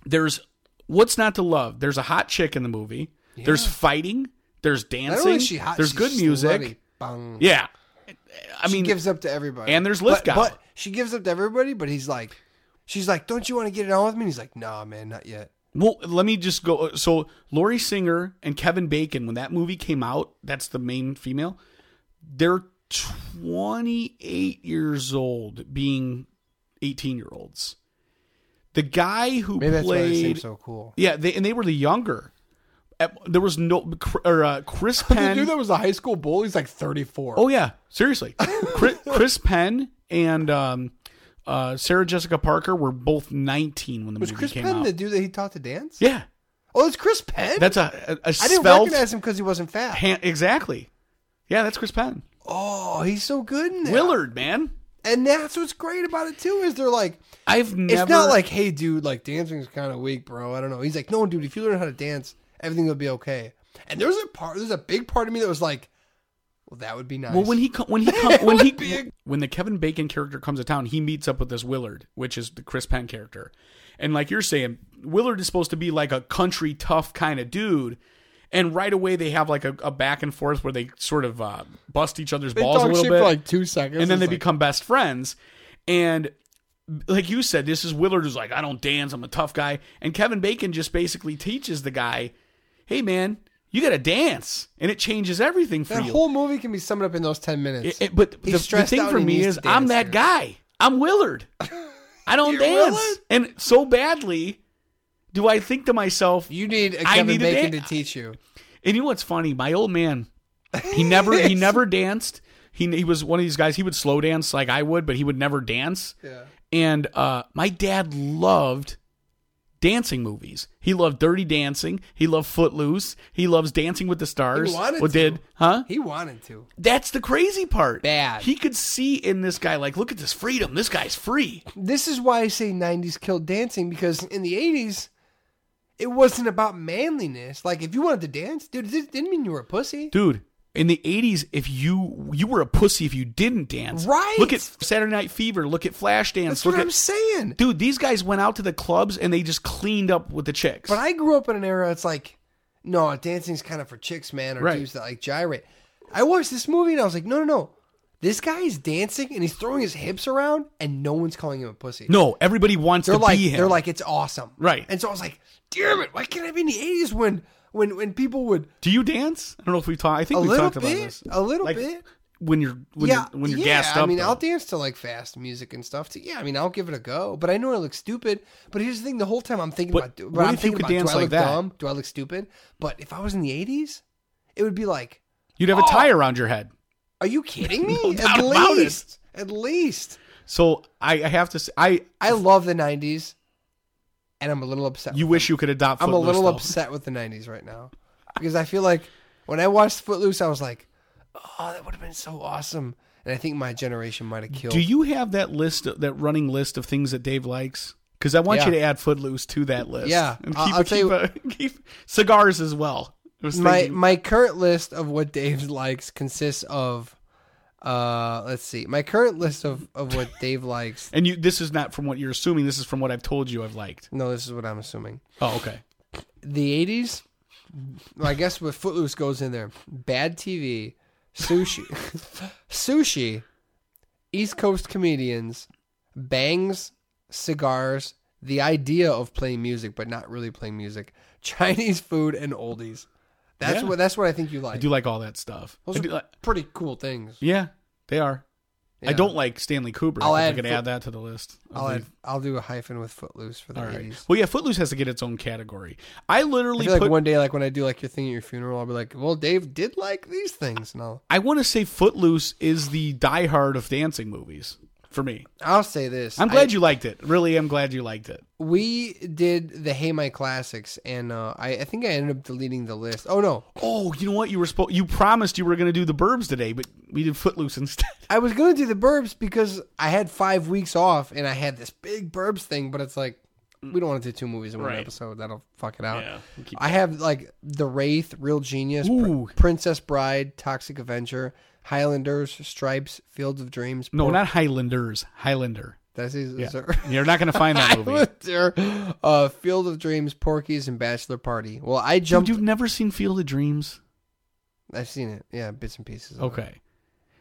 there's what's not to love. There's a hot chick in the movie. Yeah. There's fighting. There's dancing. She hot, there's good music. Yeah, I mean, she gives up to everybody. And there's Lithgow. But, but she gives up to everybody. But he's like, she's like, don't you want to get it on with me? And he's like, nah, man, not yet. Well, let me just go. So Laurie Singer and Kevin Bacon, when that movie came out, that's the main female. They're twenty-eight years old being eighteen year olds. The guy who Maybe played. That's why they seem so cool. Yeah. They, and they were the younger. There was no, or uh, Chris Penn. The dude that was a high school bully. He's like thirty-four. Oh yeah. Seriously. Chris, Chris Penn and, um, Uh, Sarah Jessica Parker were both nineteen when the was movie Chris came Penn out. Was Chris Penn the dude that he taught to dance? Yeah. Oh, it's Chris Penn? That's a, a, a I didn't recognize him because he wasn't fat. Hand, exactly. Yeah, that's Chris Penn. Oh, he's so good in that. Willard, man. And that's what's great about it, too, is they're like... I've never... It's not like, hey, dude, like, dancing's kind of weak, bro. I don't know. He's like, no, dude, if you learn how to dance, everything will be okay. And there's a part, there's a big part of me that was like, well, that would be nice. Well, when he come, when he come, when he a- when the Kevin Bacon character comes to town, he meets up with this Willard, which is the Chris Penn character, and like you're saying, Willard is supposed to be like a country tough kind of dude, and right away they have like a, a back and forth where they sort of uh, bust each other's they balls talk a little shit bit for like two seconds, and then they like... become best friends. And like you said, this is Willard who's like, I don't dance, I'm a tough guy, and Kevin Bacon just basically teaches the guy, hey man, you got to dance, and it changes everything for that you. The whole movie can be summed up in those ten minutes. It, it, but the, the thing for me is I'm that here. guy. I'm Willard. I don't dance. Willard? And so badly do I think to myself, you need a Kevin need Bacon to, to teach you. And you know what's funny? My old man, he never he never danced. He he was one of these guys. He would slow dance like I would, but he would never dance. Yeah. And uh, my dad loved dancing movies. He loved Dirty Dancing. He loved Footloose. He loves Dancing with the Stars. He wanted what to. Did, huh? He wanted to. That's the crazy part. Bad. He could see in this guy, like, look at this freedom. This guy's free. This is why I say nineties killed dancing, because in the eighties, it wasn't about manliness. Like, if you wanted to dance, dude, it didn't mean you were a pussy. Dude, in the eighties, if you you were a pussy if you didn't dance. Right. Look at Saturday Night Fever. Look at Flashdance. That's look what at, I'm saying. Dude, these guys went out to the clubs and they just cleaned up with the chicks. But I grew up in an era it's like, no, dancing's kind of for chicks, man, or right. dudes that like gyrate. I watched this movie and I was like, no, no, no. This guy is dancing and he's throwing his hips around and no one's calling him a pussy. No, everybody wants they're to like, be him. They're like, it's awesome. Right. And so I was like, damn it, why can't I be in the eighties when... when when people would. Do you dance? I don't know if we talked. I think we talked bit, about this a little like, bit. When you're when yeah, you're, when you're yeah, gassed up. I mean, though. I'll dance to like fast music and stuff. Too. Yeah, I mean, I'll give it a go. But I know I look stupid. But here's the thing: the whole time I'm thinking but, about. But what I'm if thinking you could about, dance do I like look that? Dumb? Do I look stupid? But if I was in the eighties, it would be like you'd have oh, a tie around your head. Are you kidding me? no doubt at least, about it. at least. So I, I have to say, I I love the nineties, and I'm a little upset. You with wish them. You could adopt. Footloose, I'm a little though. upset with the nineties right now because I feel like when I watched Footloose, I was like. Oh, that would have been so awesome. And I think my generation might have killed. Do you have that list, of, that running list of things that Dave likes? Because I want yeah. you to add Footloose to that list. Yeah. And keep, I'll keep, you, a, keep cigars as well. My my current list of what Dave likes consists of, uh, let's see, my current list of, of what Dave likes. And you, this is not from what you're assuming. This is from what I've told you I've liked. No, this is what I'm assuming. Oh, okay. The eighties, I guess with Footloose goes in there. Bad T V. Sushi, sushi, East Coast comedians, bangs, cigars, the idea of playing music but not really playing music, Chinese food, and oldies. That's yeah. what that's what I think you like. I do like all that stuff. Those I are like, pretty cool things. Yeah, they are. Yeah. I don't like Stanley Kubrick. I'll add I can foot, add that to the list. I'll add, I'll do a hyphen with Footloose for the all eighties. Right. Well, yeah, Footloose has to get its own category. I literally I feel like put, one day, like when I do like your thing at your funeral, I'll be like, "Well, Dave did like these things." No, I want to say Footloose is the diehard of dancing movies for me. I'll say this: I'm glad I, you liked it. Really, I'm glad you liked it. We did the Hey My Classics, and uh, I, I think I ended up deleting the list. Oh no! Oh, you know what? You were spo- you promised you were going to do the Burbs today, but we did Footloose instead. I was going to do the Burbs because I had five weeks off, and I had this big Burbs thing. But it's like we don't want to do two movies in one right. episode. That'll fuck it out. Yeah, we'll keep I going. have like The Wraith, Real Genius, Pr- Princess Bride, Toxic Avenger, Highlanders, Stripes, Field of Dreams. No, Port- not Highlanders. Highlander. That's his, yeah. sir. You're not going to find that movie. uh, Field of Dreams, Porky's, and Bachelor Party. Well, I jumped. Dude, you've never seen Field of Dreams? I've seen it. Yeah, bits and pieces. Okay. It.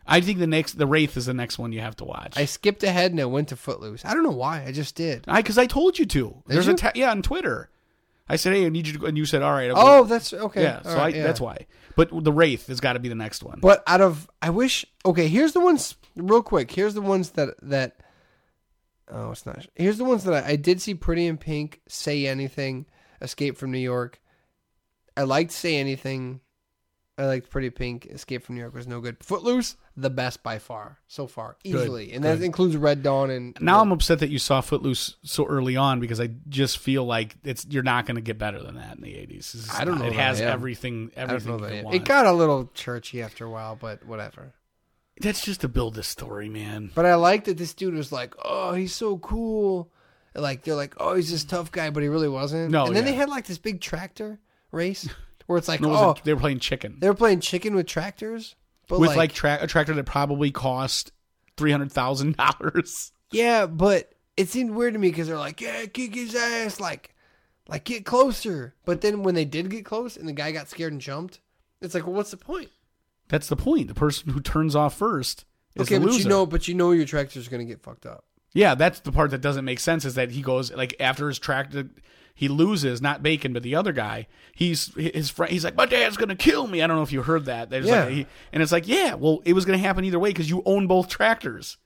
I think the next, The Wraith is the next one you have to watch. I skipped ahead and I went to Footloose. I don't know why. I just did. I Because I told you to. Did There's you? a ta- Yeah, on Twitter. I said, hey, I need you to go. And you said, all right. Okay. Oh, that's okay. Yeah, all so right, I, yeah. that's why. But The Wraith has got to be the next one. But out of, I wish, okay, here's the ones, real quick. Here's the ones that, that oh, it's not, here's the ones that I, I did see Pretty in Pink, Say Anything, Escape from New York. I liked Say Anything. I liked Pretty Pink. Escape from New York was no good. Footloose, the best by far, so far, easily. Good, and good. That includes Red Dawn. And now yeah. I'm upset that you saw Footloose so early on because I just feel like it's you're not going to get better than that in the eighties. It's I don't not, know. It has everything. everything I don't know you want. It got a little churchy after a while, but whatever. That's just to build this story, man. But I like that this dude was like, oh, he's so cool. Like, they're like, oh, he's this tough guy, but he really wasn't. No, and then yeah. they had like this big tractor race. Where it's like, no, it oh, a, they were playing chicken. They were playing chicken with tractors, but with like, like tra- a tractor that probably cost three hundred thousand dollars. Yeah, but it seemed weird to me because they're like, yeah, kick his ass, like, like get closer. But then when they did get close, and the guy got scared and jumped, it's like, well, what's the point? That's the point. The person who turns off first is okay, the but loser. you know, but you know, your tractor's going to get fucked up. Yeah, that's the part that doesn't make sense. Is that he goes like after his tractor. He loses, not Bacon, but the other guy. He's his friend. He's like, my dad's gonna kill me. I don't know if you heard that. Yeah. Like, he, and it's like, yeah, well, it was gonna happen either way because you own both tractors.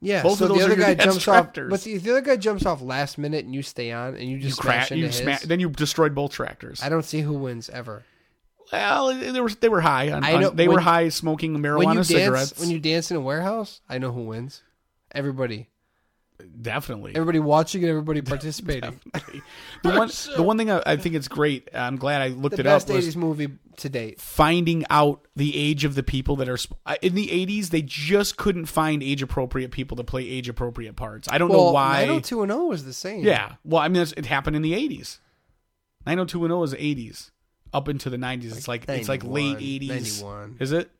Yeah. Both so of those the other guy jumps tractors. off. But see, if the other guy jumps off last minute and you stay on and you just you crash into you his, sma- then you destroyed both tractors. I don't see who wins ever. Well, they were they were high. On, I know, on, they when, were high smoking marijuana when you dance, cigarettes. When you dance in a warehouse, I know who wins. Everybody. Definitely. Everybody watching and everybody participating. the one the one thing I, I think it's great, I'm glad I looked the it up. The best eighties movie to date. Finding out the age of the people that are... In the eighties, they just couldn't find age-appropriate people to play age-appropriate parts. I don't well, know why... nine oh two one oh was the same. Yeah. Well, I mean, that's, it happened in the eighties. nine oh two one oh is eighties. Up into the nineties. It's like, like it's like late eighties. ninety-one Is it?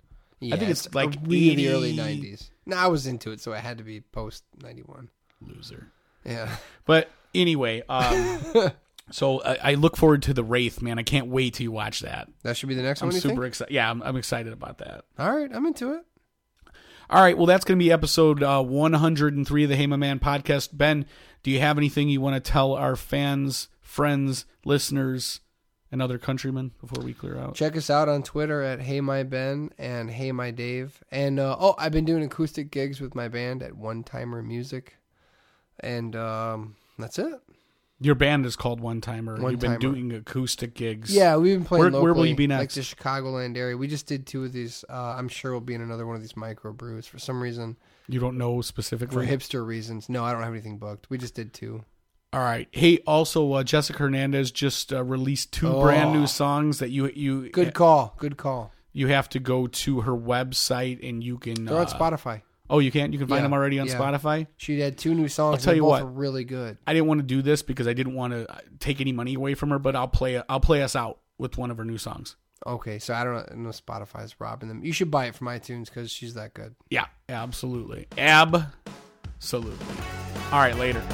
Yeah, I think it's, it's like really early nineties. No, I was into it, so it had to be post ninety-one. Loser. Yeah. But anyway, um, so I, I look forward to The Wraith, man. I can't wait till you watch that. That should be the next I'm one. I'm super excited. Yeah, I'm, I'm excited about that. All right, I'm into it. All right, well, that's going to be episode uh, one oh three of the Hey My Man podcast. Ben, do you have anything you want to tell our fans, friends, listeners, and other countrymen before we clear out. Check us out on Twitter at Hey My Ben and Hey My Dave. And uh, oh, I've been doing acoustic gigs with my band at One Timer Music, and um, that's it. Your band is called One Timer. One You've been Timer. doing acoustic gigs. Yeah, we've been playing where, locally. Where will you be next? Like the Chicagoland area. We just did two of these. Uh, I'm sure we'll be in another one of these microbrews for some reason. You don't know specifically? For hipster reasons. No, I don't have anything booked. We just did two. All right. Hey, also, uh, Jessica Hernandez just uh, released two oh. brand new songs that you... you Good call. Good call. You have to go to her website and you can... They're uh, on Spotify. Oh, you can't? You can find yeah, them already on yeah. Spotify? She had two new songs. I'll tell you both what. Are really good. I didn't want to do this because I didn't want to take any money away from her, but I'll play I'll play us out with one of her new songs. Okay, so I don't know Spotify's robbing them. You should buy it from iTunes because she's that good. Yeah, absolutely. Absolutely. All right, later.